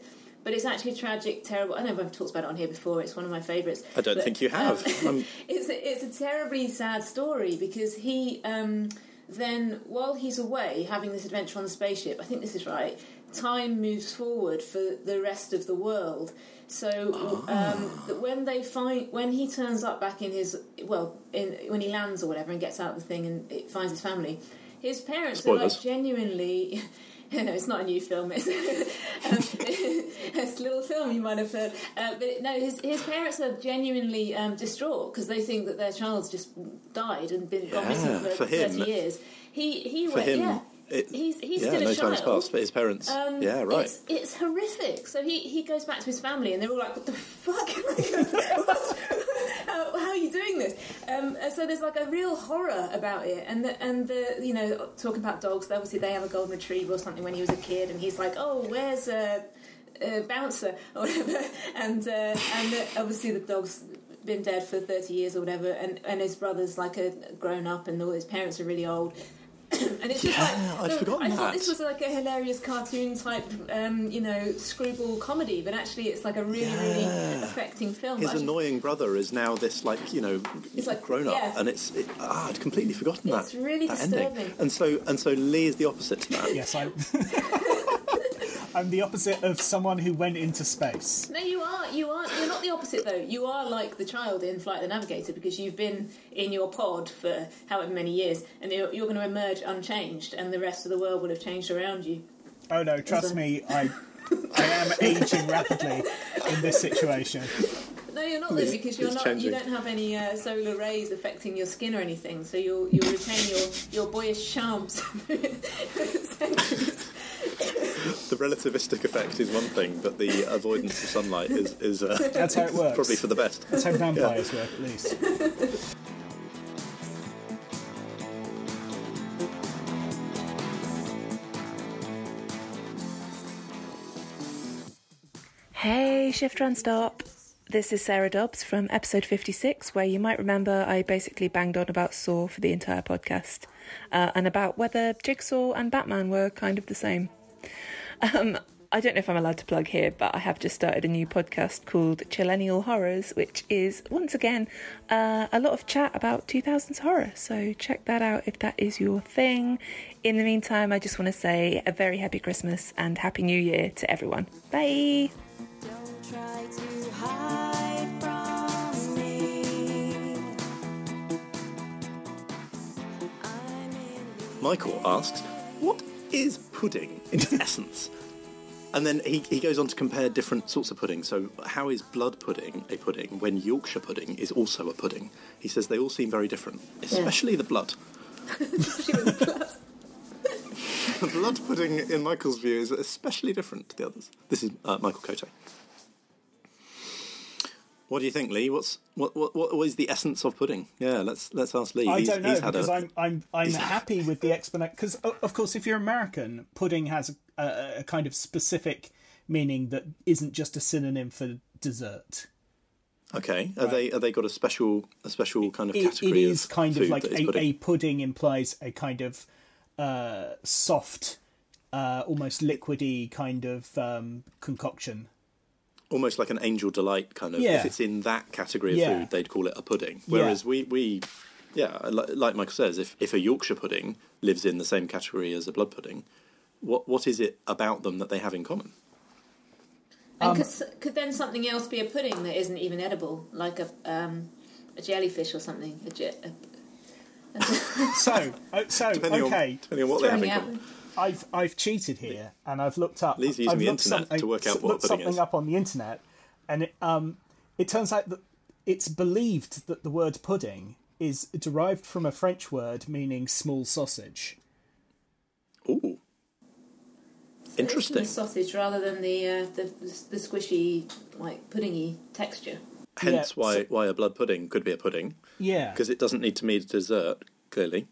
but it's actually tragic, terrible. I know I've talked about it on here before. It's one of my favourites. I don't but, think you have. Um, it's a, it's a terribly sad story because he um, then, while he's away having this adventure on the spaceship, I think this is right, time moves forward for the rest of the world. So oh. um, when they find, when he turns up back in his, well, in when he lands or whatever and gets out of the thing and it finds his family, his parents Spoilers. are like genuinely. No, it's not a new film. It's, um, it's a little film you might have heard. Uh, but no, his his parents are genuinely um, distraught because they think that their child's just died and been yeah, gone missing for, for him, thirty years. He he for went. Him, yeah. It, he's he's yeah, still a no child. Time's passed, but his parents. Um, yeah, right. It's, it's horrific. So he, he goes back to his family, and they're all like, "What the fuck? how, how are you doing this?" Um, and so there's like a real horror about it, and the, and the you know talking about dogs. Obviously, they have a golden retriever or something when he was a kid, and he's like, "Oh, where's a, a bouncer or whatever?" And uh, and the, obviously the dog's been dead for thirty years or whatever, and, and his brother's like a grown up, and all his parents are really old. And it's just yeah, like, I'd no, I that. thought this was like a hilarious cartoon type, um, you know, screwball comedy, but actually it's like a really, yeah. really affecting film. His annoying just, brother is now this, like, you know, it's like, grown up, yeah. and it's it, ah, I'd completely forgotten it's that. It's really that disturbing. Ending. And so, and so, Lee is the opposite to that. Yes, I. I'm the opposite of someone who went into space. No, you are. You are. You're not the opposite, though. You are like the child in Flight of the Navigator because you've been in your pod for however many years, and you're, you're going to emerge unchanged, and the rest of the world will have changed around you. Oh no! Trust so. me, I I am aging rapidly in this situation. No, you're not, though, because you're it's not. Changing. You don't have any uh, solar rays affecting your skin or anything, so you'll you'll retain your your boyish charms. The relativistic effect is one thing, but the avoidance of sunlight is, is uh, that's how it works. Probably for the best. That's how vampires yeah. work, at least. Hey, Shift Run Stop. This is Sarah Dobbs from episode fifty-six, where you might remember I basically banged on about Saw for the entire podcast, uh, and about whether Jigsaw and Batman were kind of the same. Um, I don't know if I'm allowed to plug here, but I have just started a new podcast called Chillennial Horrors, which is, once again, uh, a lot of chat about two thousands horror, so check that out if that is your thing. In the meantime, I just want to say a very happy Christmas and Happy New Year to everyone. Bye! Don't try to hide from me. I'm in Michael asks, what is pudding in its essence? And then he, he goes on to compare different sorts of pudding. So how is blood pudding a pudding when Yorkshire pudding is also a pudding? He says they all seem very different, especially yeah. the blood. Especially with the blood. The blood pudding, in Michael's view, is especially different to the others. This is uh, Michael Cote. What do you think, Lee? What's what? What, what is the essence of pudding? Yeah, let's let's ask Lee. I he's, don't know he's had because a, I'm I'm I'm happy with the explanation. Because of course, if you're American, pudding has a, a kind of specific meaning that isn't just a synonym for dessert. Okay, right? are they are they got a special a special kind of category? It, it is of kind of like a pudding. a pudding implies a kind of uh, soft, uh, almost liquidy kind of um, concoction. Almost like an Angel Delight kind of. Yeah. If it's in that category of yeah. food, they'd call it a pudding. Whereas yeah. we, we, yeah, like Michael says, if, if a Yorkshire pudding lives in the same category as a blood pudding, what what is it about them that they have in common? And um, could, could then something else be a pudding that isn't even edible, like a um, a jellyfish or something? A je- a, a so, so depending okay, on, depending on what they have in common. I've I've cheated here, and I've looked up. Lee's using I've the internet some, to work out what pudding is. Something up on the internet, and it, um, it turns out that it's believed that the word pudding is derived from a French word meaning small sausage. Ooh, so interesting. It's the sausage rather than the, uh, the the the squishy, like puddingy texture. Hence, yeah, why so, why a blood pudding could be a pudding. Yeah, because it doesn't need to mean a dessert clearly.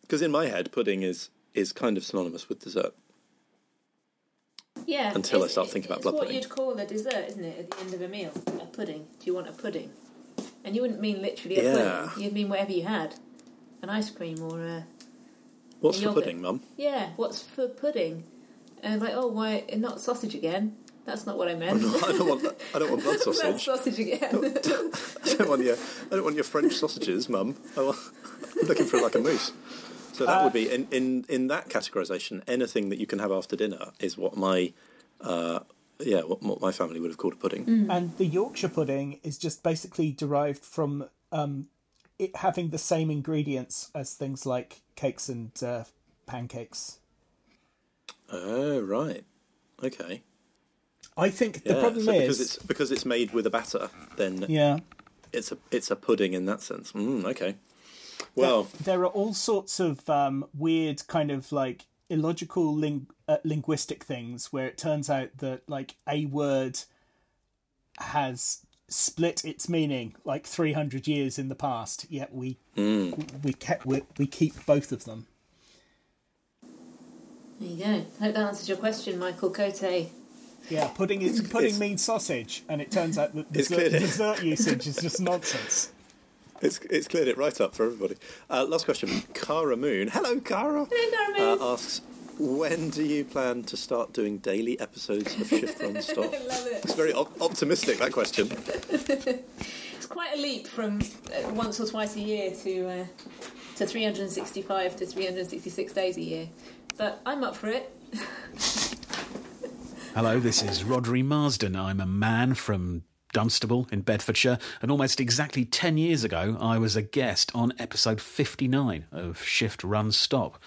Because in my head, pudding is, is kind of synonymous with dessert. Yeah. Until I start thinking about blood pudding. It's what you'd call a dessert, isn't it, at the end of a meal? A pudding. Do you want a pudding? And you wouldn't mean literally a yeah. pudding. You'd mean whatever you had. An ice cream or a... What's a for pudding, Mum? Yeah, what's for pudding? And like, oh, why not sausage again? That's not what I meant. Oh, no, I don't want that. I don't want blood sausage. Blood sausage again. I don't want your. I don't want your French sausages, Mum. I'm looking for like a mousse. So that uh, would be in, in in that categorisation. Anything that you can have after dinner is what my, uh, yeah, what, what my family would have called a pudding. Mm. And the Yorkshire pudding is just basically derived from um, it having the same ingredients as things like cakes and uh, pancakes. Oh right, okay. I think the yeah, problem so is because it's, because it's made with a batter, then yeah, it's a it's a pudding in that sense. Mm, okay, well, there, there are all sorts of um, weird kind of like illogical ling- uh, linguistic things where it turns out that like a word has split its meaning like three hundred years in the past, yet we mm. we kept we, we keep both of them. There you go. I hope that answers your question, Michael Cote. Yeah, pudding is pudding it's, means sausage, and it turns out that dessert, dessert usage is just nonsense. It's it's cleared it right up for everybody. Uh, last question, Cara Moon. Hello, Cara. Hello, Cara Moon. Uh, asks, when do you plan to start doing daily episodes of Shift Run Stop? I love it. It's very op- optimistic, that question. It's quite a leap from uh, once or twice a year to uh, to three hundred sixty-five to three hundred sixty-six days a year, but I'm up for it. Hello, this is Rodri Marsden. I'm a man from Dunstable in Bedfordshire, and almost exactly ten years ago I was a guest on episode fifty-nine of Shift Run Stop,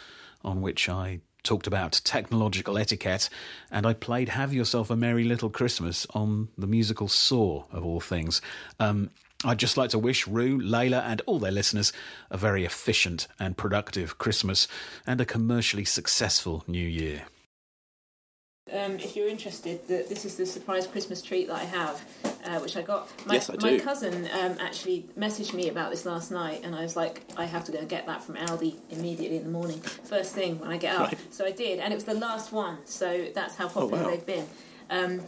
on which I talked about technological etiquette, and I played Have Yourself a Merry Little Christmas on the musical Saw, of all things. Um, I'd just like to wish Rue, Layla and all their listeners a very efficient and productive Christmas and a commercially successful New Year. Um, if you're interested, the, this is the surprise Christmas treat that I have, uh, which I got. My, yes, I do. My cousin um, actually messaged me about this last night, and I was like, I have to go and get that from Aldi immediately in the morning, first thing when I get up. Right. So I did, and it was the last one, so that's how popular oh, wow. they've been. Um,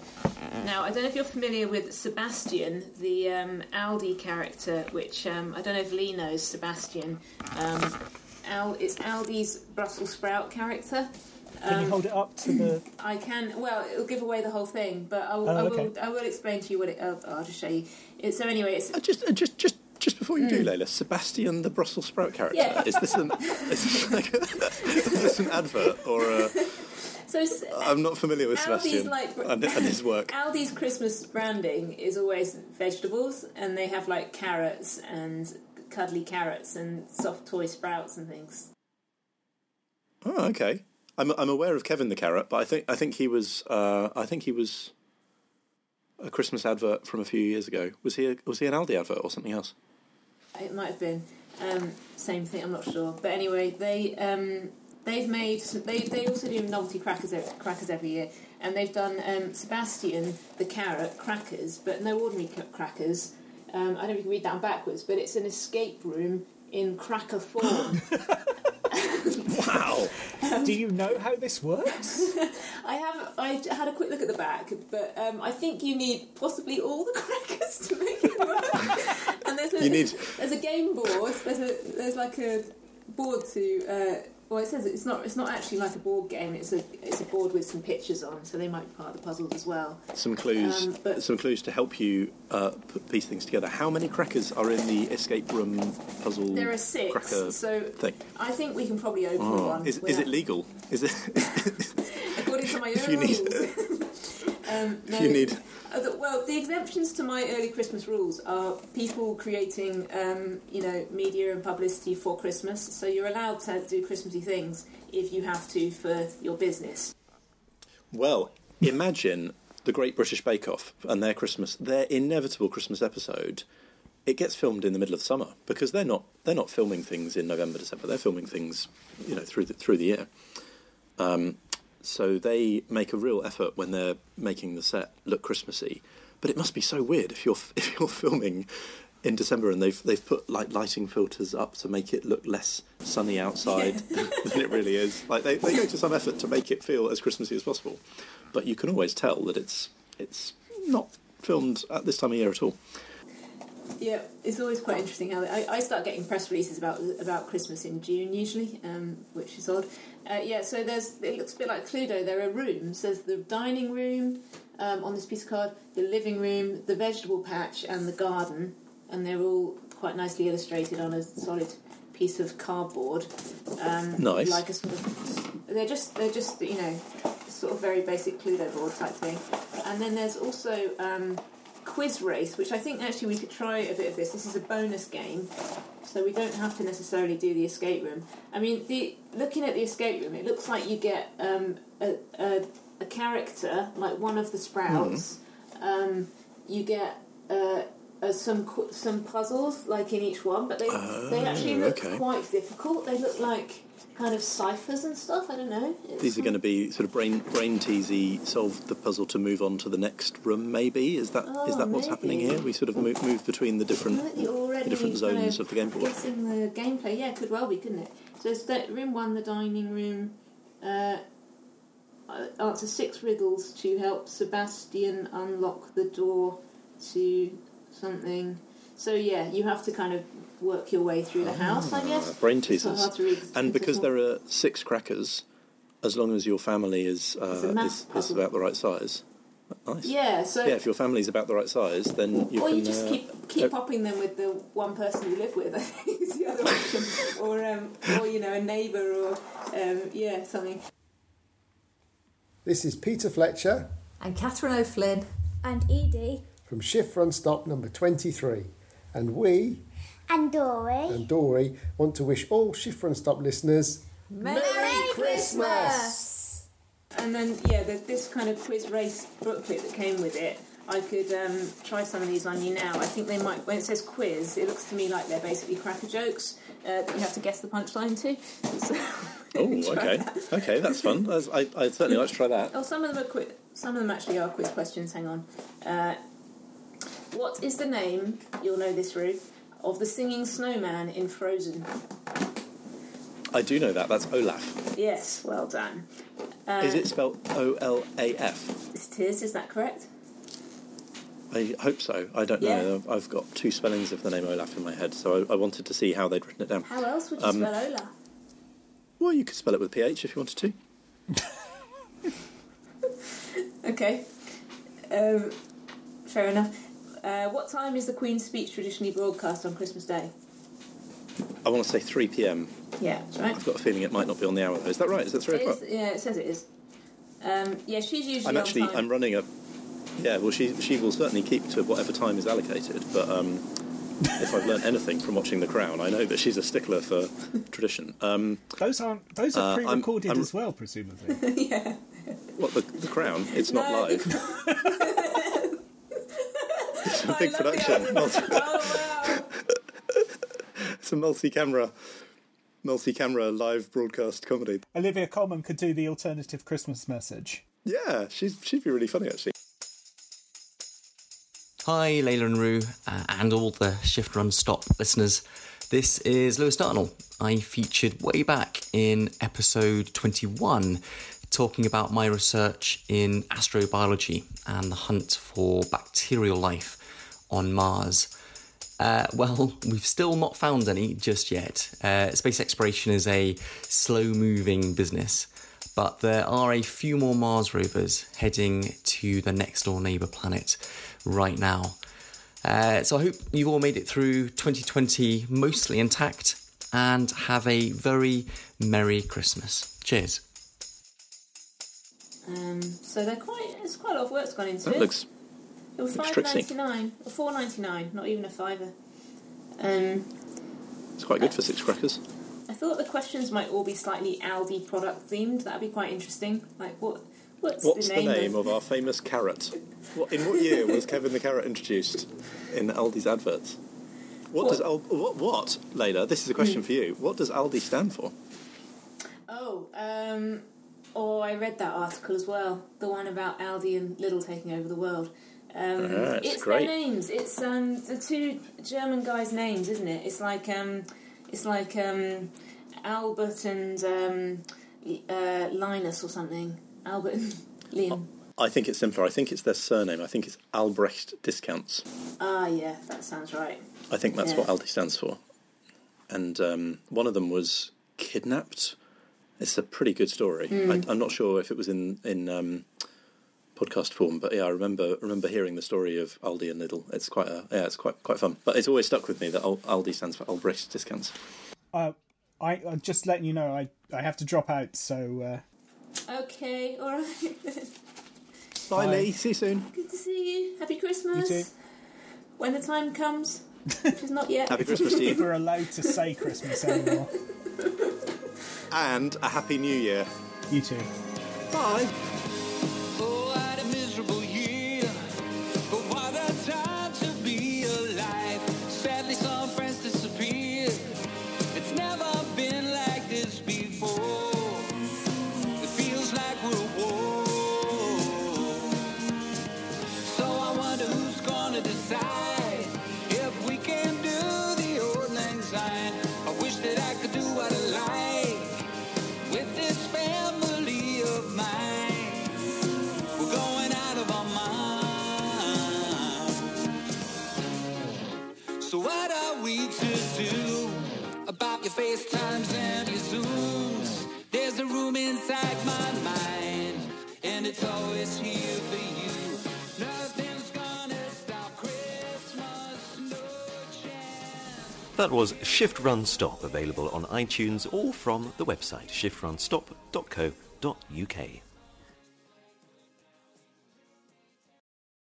now, I don't know if you're familiar with Sebastian, the um, Aldi character, which um, I don't know if Lee knows Sebastian. Um, Al, it's Aldi's Brussels sprout character. Can you um, hold it up to the... I can... Well, it'll give away the whole thing, but I'll, oh, I, will, okay. I will explain to you what it... Uh, I'll just show you. It, so anyway, it's... Uh, just, uh, just, just, just before you mm. do, Layla, Sebastian the Brussels sprout character. Yeah. Is this an... is this like a, is this an advert or a... So, I'm not familiar with Aldi's Sebastian like, and his work. Aldi's Christmas branding is always vegetables, and they have, like, carrots and cuddly carrots and soft toy sprouts and things. Oh, okay. I'm I'm aware of Kevin the Carrot, but I think I think he was uh, I think he was a Christmas advert from a few years ago. Was he a, was he an Aldi advert or something else? It might have been um, same thing. I'm not sure, but anyway, they um, they've made they they also do novelty crackers crackers every year, and they've done um, Sebastian the Carrot crackers, but no ordinary crackers. Um, I don't know if you can read that backwards, but it's an escape room in cracker form. Wow! Um, Do you know how this works? I have. I had a quick look at the back, but um, I think you need possibly all the crackers to make it work. And there's a, you need... there's a game board. There's a there's like a board to. Uh, well, it says it's not. It's not actually like a board game. It's a it's a board with some pictures on, so they might be part of the puzzles as well. Some clues. Um, but... Some clues to help you uh, put, piece things together. How many crackers are in the escape room puzzle? There are six. Cracker so thing? I think we can probably open oh, one. Is, without... is it legal? Is it? According to my own if you rules. Need... um, no, if you need. Well, the exemptions to my early Christmas rules are people creating, um, you know, media and publicity for Christmas. So you're allowed to do Christmassy things if you have to for your business. Well, imagine the Great British Bake Off and their Christmas, their inevitable Christmas episode. It gets filmed in the middle of summer because they're not they're not filming things in November, December. They're filming things, you know, through the, through the year. Um, So they make a real effort when they're making the set look Christmassy, but it must be so weird if you're if you're filming in December and they've they've put like lighting filters up to make it look less sunny outside yeah. than it really is. Like they, they go to some effort to make it feel as Christmassy as possible, but you can always tell that it's it's not filmed at this time of year at all. Yeah, it's always quite interesting how they, I, I start getting press releases about about Christmas in June usually, um, which is odd. Uh, yeah, so there's it looks a bit like Cluedo. There are rooms. There's the dining room um, on this piece of card, the living room, the vegetable patch, and the garden, and they're all quite nicely illustrated on a solid piece of cardboard. Um, nice. Like a sort of, they're just they're just you know sort of very basic Cluedo board type thing. And then there's also. Um, Quiz Race, which I think actually we could try a bit of this. This is a bonus game, so we don't have to necessarily do the escape room. I mean, the looking at the escape room, it looks like you get um, a, a, a character, like one of the Sprouts. Mm. Um, you get uh, uh, some some puzzles, like in each one, but they oh, they actually look okay. quite difficult. They look like kind of ciphers and stuff. I don't know. It's These are going to be sort of brain brain teasy. Solve the puzzle to move on to the next room. Maybe is that oh, is that what's maybe. happening here? We sort of move, move between the different the different zones kind of, of the game. Guessing the gameplay, yeah, could well be, couldn't it? So it's room one, the dining room. Uh, answer six riddles to help Sebastian unlock the door to something. So yeah, you have to kind of. work your way through the house, I guess. Brain teasers. And because there are six crackers, as long as your family is uh, is, is about the right size. Nice. Yeah, so... Yeah, if your family's about the right size, then you or can... Or you just uh, keep keep uh, popping them with the one person you live with, I think is the other option. or, um, or, you know, a neighbour or, um, yeah, something. This is Peter Fletcher. And Catherine O'Flynn. And Edie. From Shift Run Stop number twenty-three. And we... And Dory. And Dory want to wish all Shift Run Stop listeners Merry, Merry Christmas. Christmas! And then, yeah, there's this kind of quiz race booklet that came with it. I could um, try some of these on you now. I think they might, when it says quiz, it looks to me like they're basically cracker jokes uh, that you have to guess the punchline to. So oh, okay. That. Okay, that's fun. That's, I, I'd certainly like to try that. Oh, some of them are quiz, some of them actually are quiz questions. Hang on. Uh, what is the name, you'll know this, Rue, of the singing snowman in Frozen? I do know that. That's Olaf. Yes, well done. Uh, is it spelled O L A F? It is, is that correct? I hope so. I don't yeah. know. I've got two spellings of the name Olaf in my head, so I, I wanted to see how they'd written it down. How else would you um, spell Olaf? Well, you could spell it with P H if you wanted to. Okay. Um, fair enough. Uh, what time is the Queen's speech traditionally broadcast on Christmas Day? I want to say three p.m. Yeah, that's right. I've got a feeling it might not be on the hour, though. Is that right? Is that three o'clock? Yeah, it says it is. Um, yeah, she's usually I'm actually, on time. I'm running a... Yeah, well, she she will certainly keep to whatever time is allocated, but um, if I've learned anything from watching The Crown, I know that she's a stickler for tradition. Um, those, aren't, those are uh, pre-recorded I'm, I'm, as well, presumably. Yeah. What, The, the Crown? It's not no, live. The... It's a big production. Multi- oh, wow. It's a multi-camera, multi-camera live broadcast comedy. Olivia Colman could do the alternative Christmas message. Yeah, she's, she'd be really funny, actually. Hi, Layla and Rue, uh, and all the Shift Run Stop listeners. This is Lewis Dartnell. I featured way back in episode twenty-one... talking about my research in astrobiology and the hunt for bacterial life on Mars. Uh, well, we've still not found any just yet. Uh, space exploration is a slow-moving business, but there are a few more Mars rovers heading to the next-door neighbour planet right now. Uh, so I hope you've all made it through twenty twenty mostly intact and have a very Merry Christmas. Cheers. Um, so they're quite. It's quite a lot of work's gone into that it. Looks it was five ninety nine or four ninety nine, not even a fiver. Um, it's quite good uh, for six crackers. I thought the questions might all be slightly Aldi product themed. That'd be quite interesting. Like what? What's, what's the name, the name of... of our famous carrot? What, in what year was Kevin the carrot introduced in Aldi's adverts? What, what? does Al- what what Layla? This is a question mm. for you. What does Aldi stand for? Oh. um... Oh, I read that article as well. The one about Aldi and Lidl taking over the world. Um, ah, it's great. Their names. It's um, the two German guys' names, isn't it? It's like um, it's like um, Albert and um, uh, Linus or something. Albert and Liam. I think it's simpler. I think it's their surname. I think it's Albrecht Discounts. Ah, yeah, that sounds right. I think that's yeah. what Aldi stands for. And um, one of them was kidnapped. It's a pretty good story. Mm. I, I'm not sure if it was in in um, podcast form, but yeah, I remember remember hearing the story of Aldi and Lidl. It's quite a yeah, it's quite quite fun. But it's always stuck with me that Aldi stands for Albrecht Discounts. Uh, I I'm just letting you know I, I have to drop out. So uh... okay, all right. Bye, Bye, Lee. See you soon. Good to see you. Happy Christmas. You too. When the time comes, which is not yet. Happy Christmas to you. We're allowed to say Christmas anymore. And a Happy New Year. You too. Bye. Oh, what a miserable year. But what a time to be alive. Sadly, some friends disappeared. It's never been like this before. It feels like we're at war. So I wonder who's gonna decide if we can do the old lang syne. I wish that I could do what I like. Your FaceTimes and your Zooms. There's a room inside my mind, and it's always here for you. Nothing's gonna stop Christmas, no chance. That was Shift Run Stop, available on iTunes or from the website shift run stop dot co dot U K.